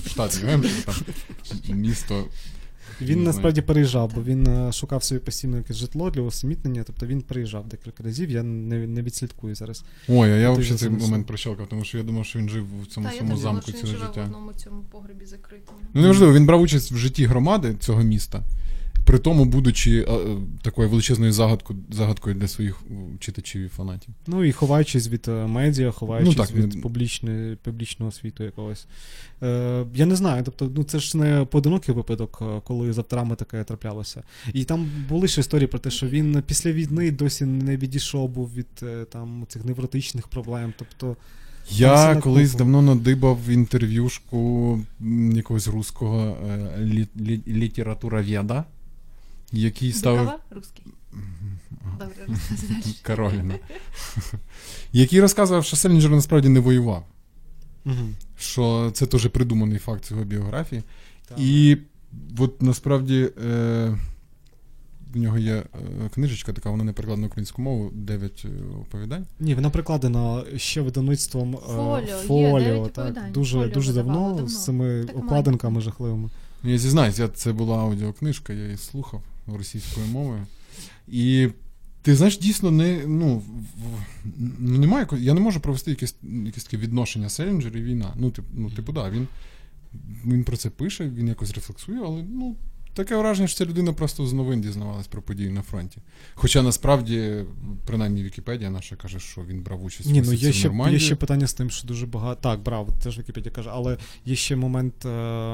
штат Нью-Гемпшир, там місто... Він насправді переїжджав, бо він шукав собі постійно якесь житло для усамітнення, тобто він переїжджав декілька разів, я не відслідкую зараз. Ой, а я взагалі цей момент прощалкав, тому що я думав, що він жив в цьому самому замку ціле життя. Я думав, що він жив в одному цьому погребі закритому. Неважливо, він брав участь в житті громади цього міста, при тому будучи такою величезною загадкою для своїх читачів і фанатів. Ну і ховаючись від медіа, від публічного світу якогось. Я не знаю, тобто, це ж не поодинокий випадок, коли з авторами таке траплялося. І там були ще історії про те, що він після війни досі не відійшов був від цих невротичних проблем, тобто... Я колись давно надибав інтерв'юшку якогось руського літературоведа, який ставив... Кароліна. Який розказував, що Селінджер насправді не воював. Що це теж придуманий факт цього біографії. І от насправді в нього є книжечка така, вона не перекладена на українську мову, 9 оповідань. Ні, вона перекладена ще видавництвом Фоліо, є 9 оповідань. Дуже давно, з цими обкладинками жахливими. Я зізнаюся, це була аудіокнижка, я її слухав російською мовою. І ти знаєш, дійсно, немає, я не можу провести якесь таке відношення Селінджер і війна. Він про це пише, він якось рефлексує, але Таке враження, що ця людина просто з новин дізнавалась про події на фронті. Хоча насправді, принаймні Вікіпедія наша каже, що він брав участь в місяці в Нормандії. Є ще питання з тим, що дуже багато... Так, брав, теж Вікіпедія каже, але є ще момент,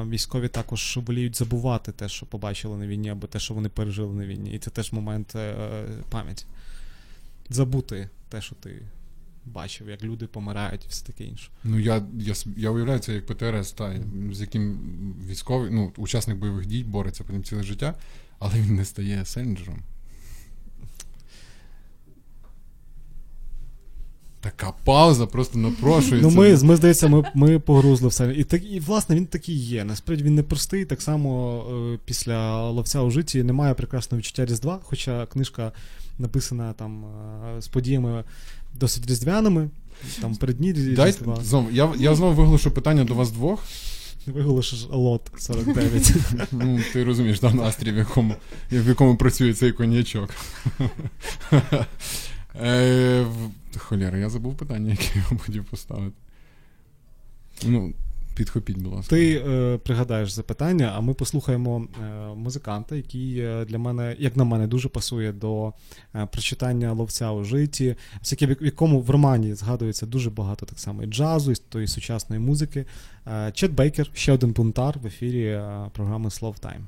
військові також воліють забувати те, що побачили на війні, або те, що вони пережили на війні. І це теж момент пам'яті. Забути те, що ти бачив, як люди помирають і все таке інше. Ну, я уявляю це як ПТРС, з яким військовий, учасник бойових дій бореться потім ціле життя, але він не стає Селінджером. Така пауза просто напрошується. Ми здається, ми погрузли в Селінджер. І, власне, він такий є. Насправді, він непростий. Так само після «Ловця у житті» немає прекрасного відчуття Різдва, хоча книжка написана там з подіями досить різдвяними, там передні різдва. Я знову виголошу питання до вас двох. Виголошиш лот 49. Ну, ти розумієш, там настрій, в якому працює цей коньячок. Холєра, я забув питання, яке я хотів поставити. Підхопіть, будь ласка. Ти пригадаєш запитання, а ми послухаємо музиканта, який для мене, як на мене, дуже пасує до прочитання «Ловця у житті», в якому в романі згадується дуже багато так само і джазу, і тої сучасної музики. Чет Бейкер, ще один бунтар в ефірі програми «Slow Time».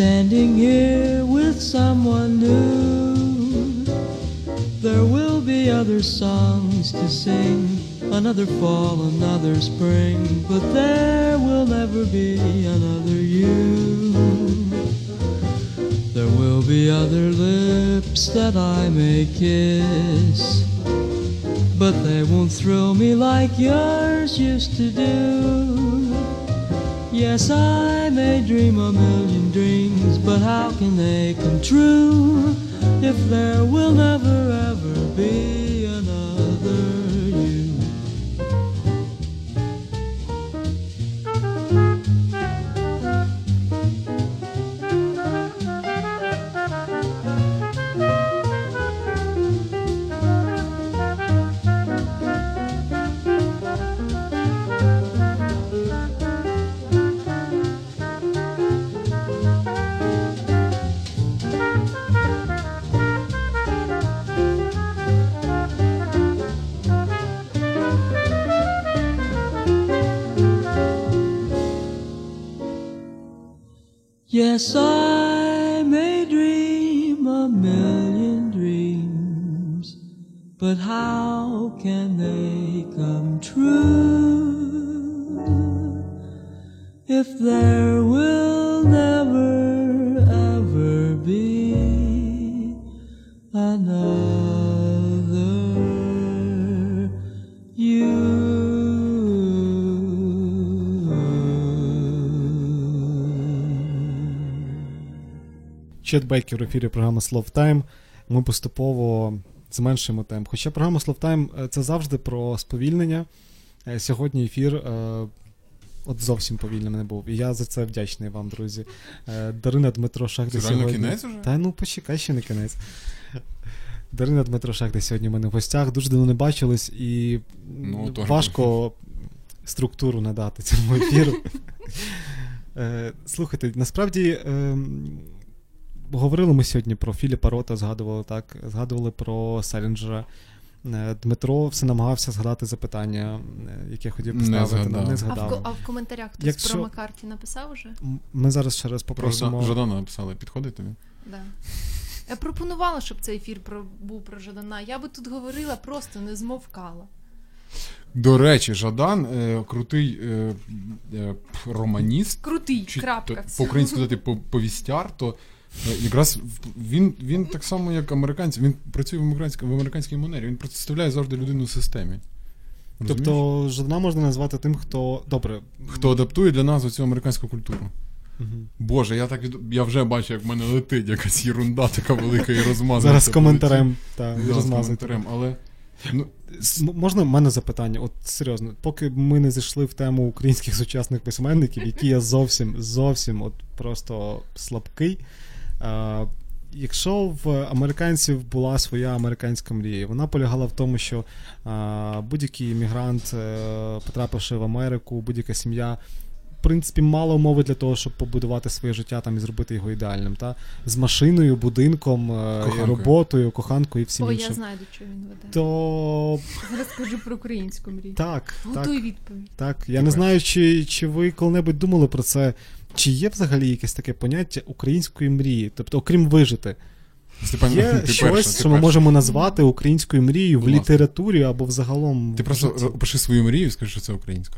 Standing here with someone new. There will be other songs to sing, another fall, another spring, but there will never be another you. There will be other lips that I may kiss, but they won't thrill me like yours used to do. Yes, I may dream a million dreams, but how can they come true if there will never ever be another you? Yes, I may dream a million dreams, but how can they come true if there will never ever be another you? Чет Бейкер в ефірі програми «Slow Time». Ми поступово зменшимо темп. Хоча програма «Slow Time» – це завжди про сповільнення. Сьогодні ефір зовсім повільним не був. І я за це вдячний вам, друзі. Дарина, Дмитро Шехда сьогодні... Це кінець уже? Та почекай, ще не кінець. Дарина, Дмитро Шехда сьогодні в мене в гостях. Дуже давно не бачились і важко структуру надати цьому ефіру. Слухайте, насправді... говорили ми сьогодні про Філіпа Рота, згадували про Селінджера. Дмитро все намагався згадати запитання, яке я хотів поставити, але не згадав. А в коментарях хтось про Маккартні написав уже? Ми зараз ще раз попросимо. Про Жадана написали, підходить тобі? Да. Я пропонувала, щоб цей ефір був про Жадана. Я би тут говорила, просто не змовкала. До речі, Жадан крутий романіст. Крутий, крапка. По-українськи сказати повістяр, то якраз він так само, як американці, він працює в американській манері, він представляє завжди людину в системі. Розумієш? Тобто Жадана можна назвати тим, хто адаптує для нас оцю американську культуру. Боже, я вже бачу, як в мене летить якась єрунда така велика і розмазана. Зараз коментарем, так, розмазана. Але... Можна в мене запитання? От серйозно, поки ми не зайшли в тему українських сучасних письменників, які я зовсім от просто слабкий. Якщо в американців була своя американська мрія, вона полягала в тому, що будь-який іммігрант, потрапивши в Америку, будь-яка сім'я, в принципі, мало умови для того, щоб побудувати своє життя там і зробити його ідеальним. Та? З машиною, будинком, коханкою, роботою, коханкою і всім іншим. Я знаю, до чого він веде. Зараз скажу про українську мрію. Так. Готуй відповідь. Так. Я не знаю, чи ви коли-небудь думали про це. Чи є взагалі якесь таке поняття української мрії? Тобто, окрім вижити, є щось, що ми можемо назвати українською мрією в літературі або взагалом... Ти просто опиши свою мрію і скажи, що це українська.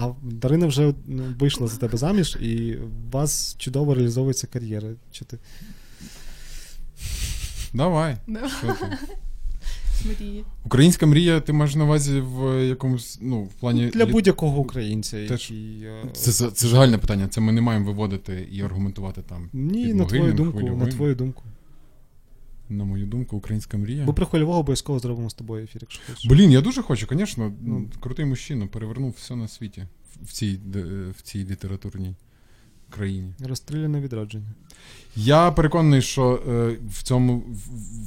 А Дарина вже вийшла за тебе заміж, і у вас чудово реалізовується кар'єра. Чи ти? Давай. Мрія. Українська мрія, ти маєш на увазі в якомусь, в плані... Для будь-якого українця. Це загальне питання, це ми не маємо виводити і аргументувати там. Ні, на твою думку. На мою думку, українська мрія. Бо про Хвильового обов'язково зробимо з тобою ефір, якщо хочеш. Блін, я дуже хочу, звісно. Крутий мужчина, перевернув все на світі в цій літературній країні. Розстріляне відродження. Я переконаний, що в цьому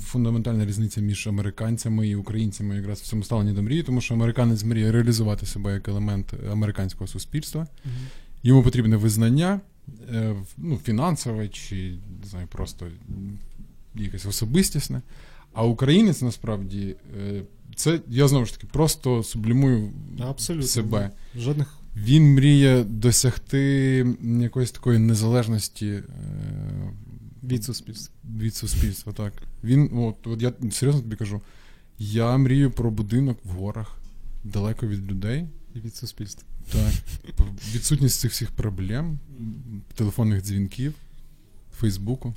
фундаментальна різниця між американцями і українцями якраз в цьому ставленні до мрії, тому що американець мріє реалізувати себе як елемент американського суспільства. Угу. Йому потрібне визнання, фінансове чи, не знаю, просто... якесь особистісне, а українець насправді, це, я знову ж таки, просто сублімую абсолютно себе. Жодних... Він мріє досягти якоїсь такої незалежності від суспільства. Від суспільства, так. Він, от я серйозно тобі кажу, я мрію про будинок в горах, далеко від людей. І від суспільства. Так. Відсутність цих всіх проблем, телефонних дзвінків, Фейсбуку.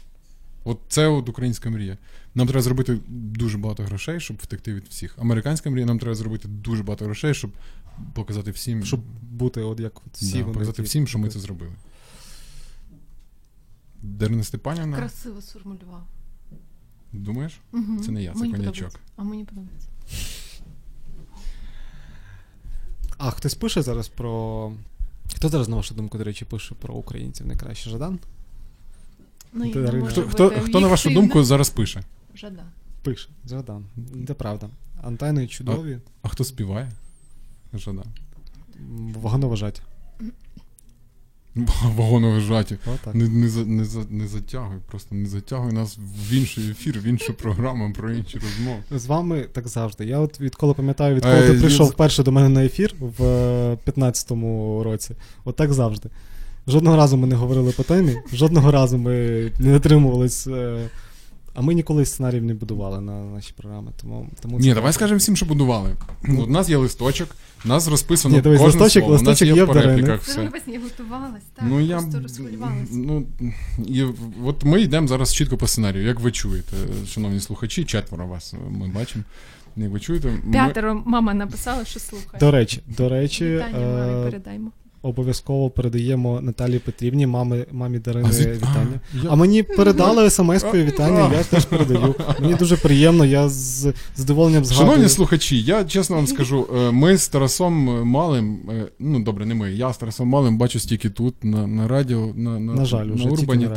От це от українська мрія. Нам треба зробити дуже багато грошей, щоб втекти від всіх. Американська мрія, нам треба зробити дуже багато грошей, щоб показати всім... Щоб бути показати всім, що ми це зробили. Дарина Степанівна... Красиво сформулював. Думаєш? Угу. Це не я, це мені конячок. А мені подобається. А хтось пише зараз про... Хто зараз, на вашу думку, до речі, пише про українців найкраще? Жадан? Хто на вашу думку, зараз пише? Жадан. Пише. Жадан. Це правда. Антайни чудові. А хто співає? Жадан. Вагоноважаті. Вагоноважаті. Не затягуй, просто не затягуй нас в інший ефір, в іншу програму, про інші розмови. З вами так завжди. Я от відколи пам'ятаю, відколи ти прийшов вперше до мене на ефір в 15-му році. От так завжди. Жодного разу ми не говорили по темі, жодного разу ми не дотримувались, а ми ніколи сценаріїв не будували на наші програми. Тому це... Ні, давай скажемо всім, що будували. У нас є листочок, у нас розписано кожне слово, у нас є в перепліках все. Це не готувалась, так, просто розхвилювалась. І от ми йдемо зараз чітко по сценарію, як ви чуєте, шановні слухачі, 4 вас ми бачимо. Як ви чуєте? 5 мама написала, що слухає. До речі... Вітання, мамі передаймо. Обов'язково передаємо Наталії Петрівні, мамі Дарини, вітання. А мені передали смс-кою вітання, я теж передаю. Мені дуже приємно, я з задоволенням згадую. Шановні слухачі, я чесно вам скажу, ми з Тарасом Малим, я з Тарасом Малим бачу стільки тут, на радіо, на Урбані.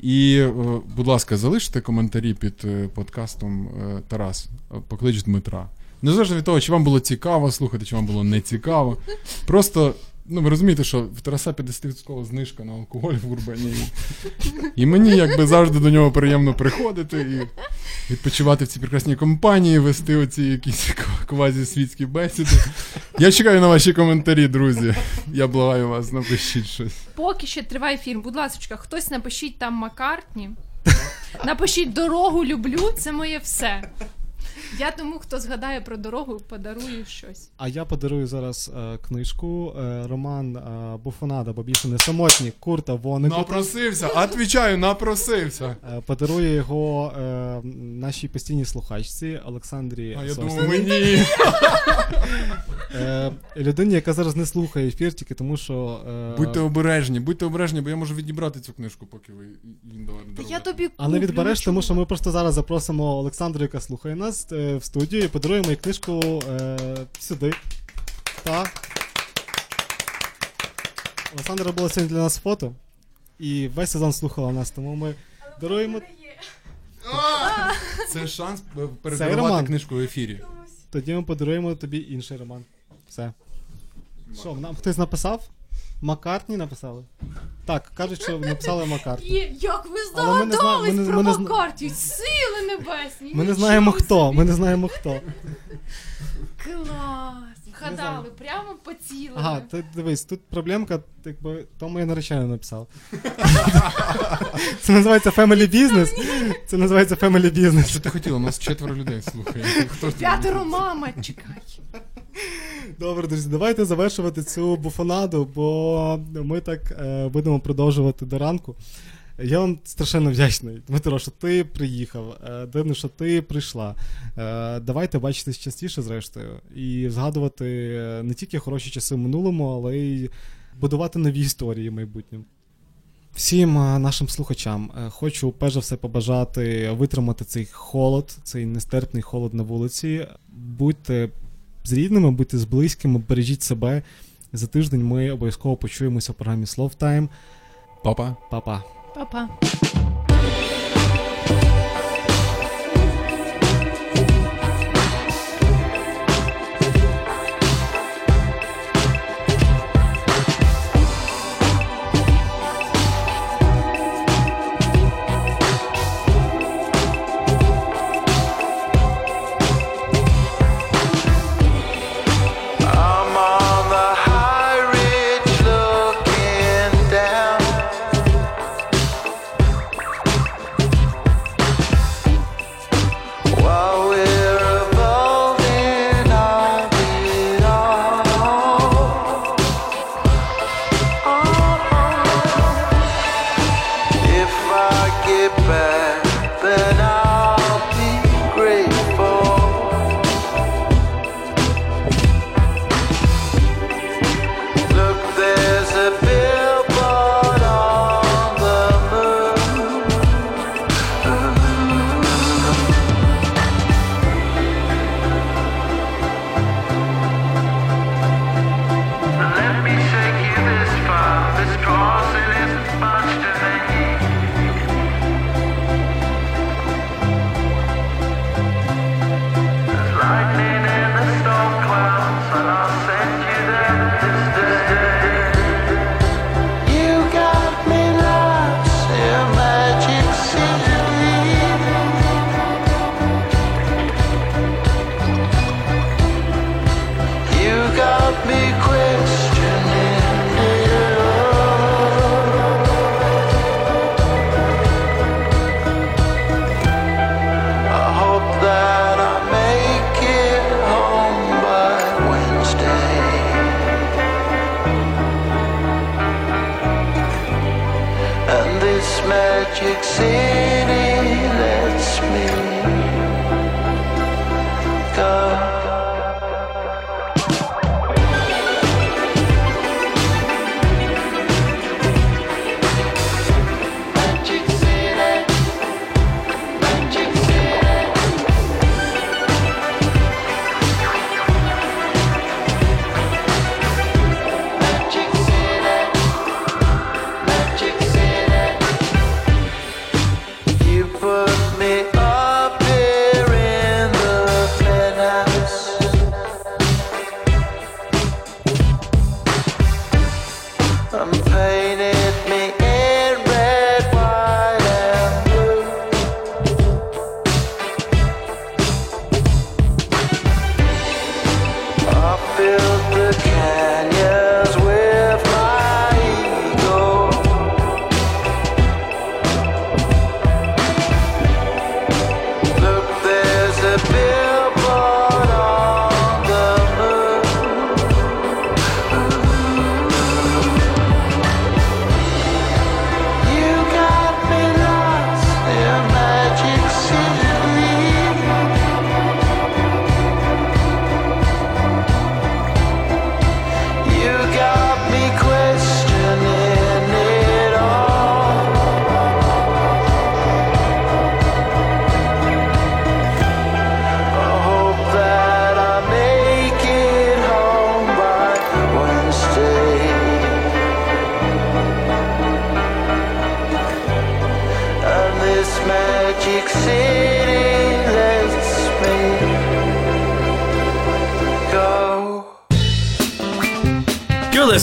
І, будь ласка, залиште коментарі під подкастом Тарас, поклич Дмитра. Незалежно від того, чи вам було цікаво слухати, чи вам було не цікаво. Просто ну, ви розумієте, що в Тараса 50% знижка на алкоголь в Урбані. І мені якби завжди до нього приємно приходити і відпочивати в цій прекрасній компанії, вести оці якісь квазі-світські бесіди. Я чекаю на ваші коментарі, друзі. Я благаю вас, напишіть щось. Поки ще триває фільм, будь ласочка, хтось напишіть там Маккартні. Напишіть «Дорогу люблю, це моє все». Я тому, хто згадає про дорогу, подарую щось. А я подарую зараз книжку, роман «Буфонада, бо більше не самотні» Курта Воннегута. Напросився, відповідаю, напросився. Подарую його нашій постійній слухачці Олександрі Сосні. А я думаю, мені. Людині, яка зараз не слухає ефір, тільки тому що... будьте обережні, бо я можу відібрати цю книжку, поки ви їм давали. Але відбереш, тому що ми просто зараз запросимо Олександру, яка слухає нас, в студію і подаруємо їй книжку сюди. Так. Олександра робила сьогодні для нас фото і весь сезон слухала нас, тому ми даруємо... Це шанс передарувати книжку в ефірі. Тоді ми подаруємо тобі інший роман. Все. Що, нам хтось написав? Маккартні написали? Так, кажуть, що написали Маккартні. Як ви здогадались про Маккартні? Сили небесні! Ми не знаємо хто, Клас! Вгадали, прямо поцілили. Ага, ти дивись, тут проблемка, якби, тому я наречену написав. Це називається family business. Що ти хотіла? У нас 4 людей слухає. 5 мама, чекай. Добре, друзі, давайте завершувати цю буфонаду, бо ми так будемо продовжувати до ранку. Я вам страшенно вдячний, Дмитро, що ти приїхав, дивно, що ти прийшла. Давайте бачитись частіше, зрештою, і згадувати не тільки хороші часи в минулому, але й будувати нові історії в майбутньому. Всім нашим слухачам хочу, перш за все, побажати витримати цей холод, цей нестерпний холод на вулиці. Будьте з рідними, будьте з близькими, бережіть себе. За тиждень ми обов'язково почуємося в програмі Slow Time. Па-па. Па-па. Па-па. You're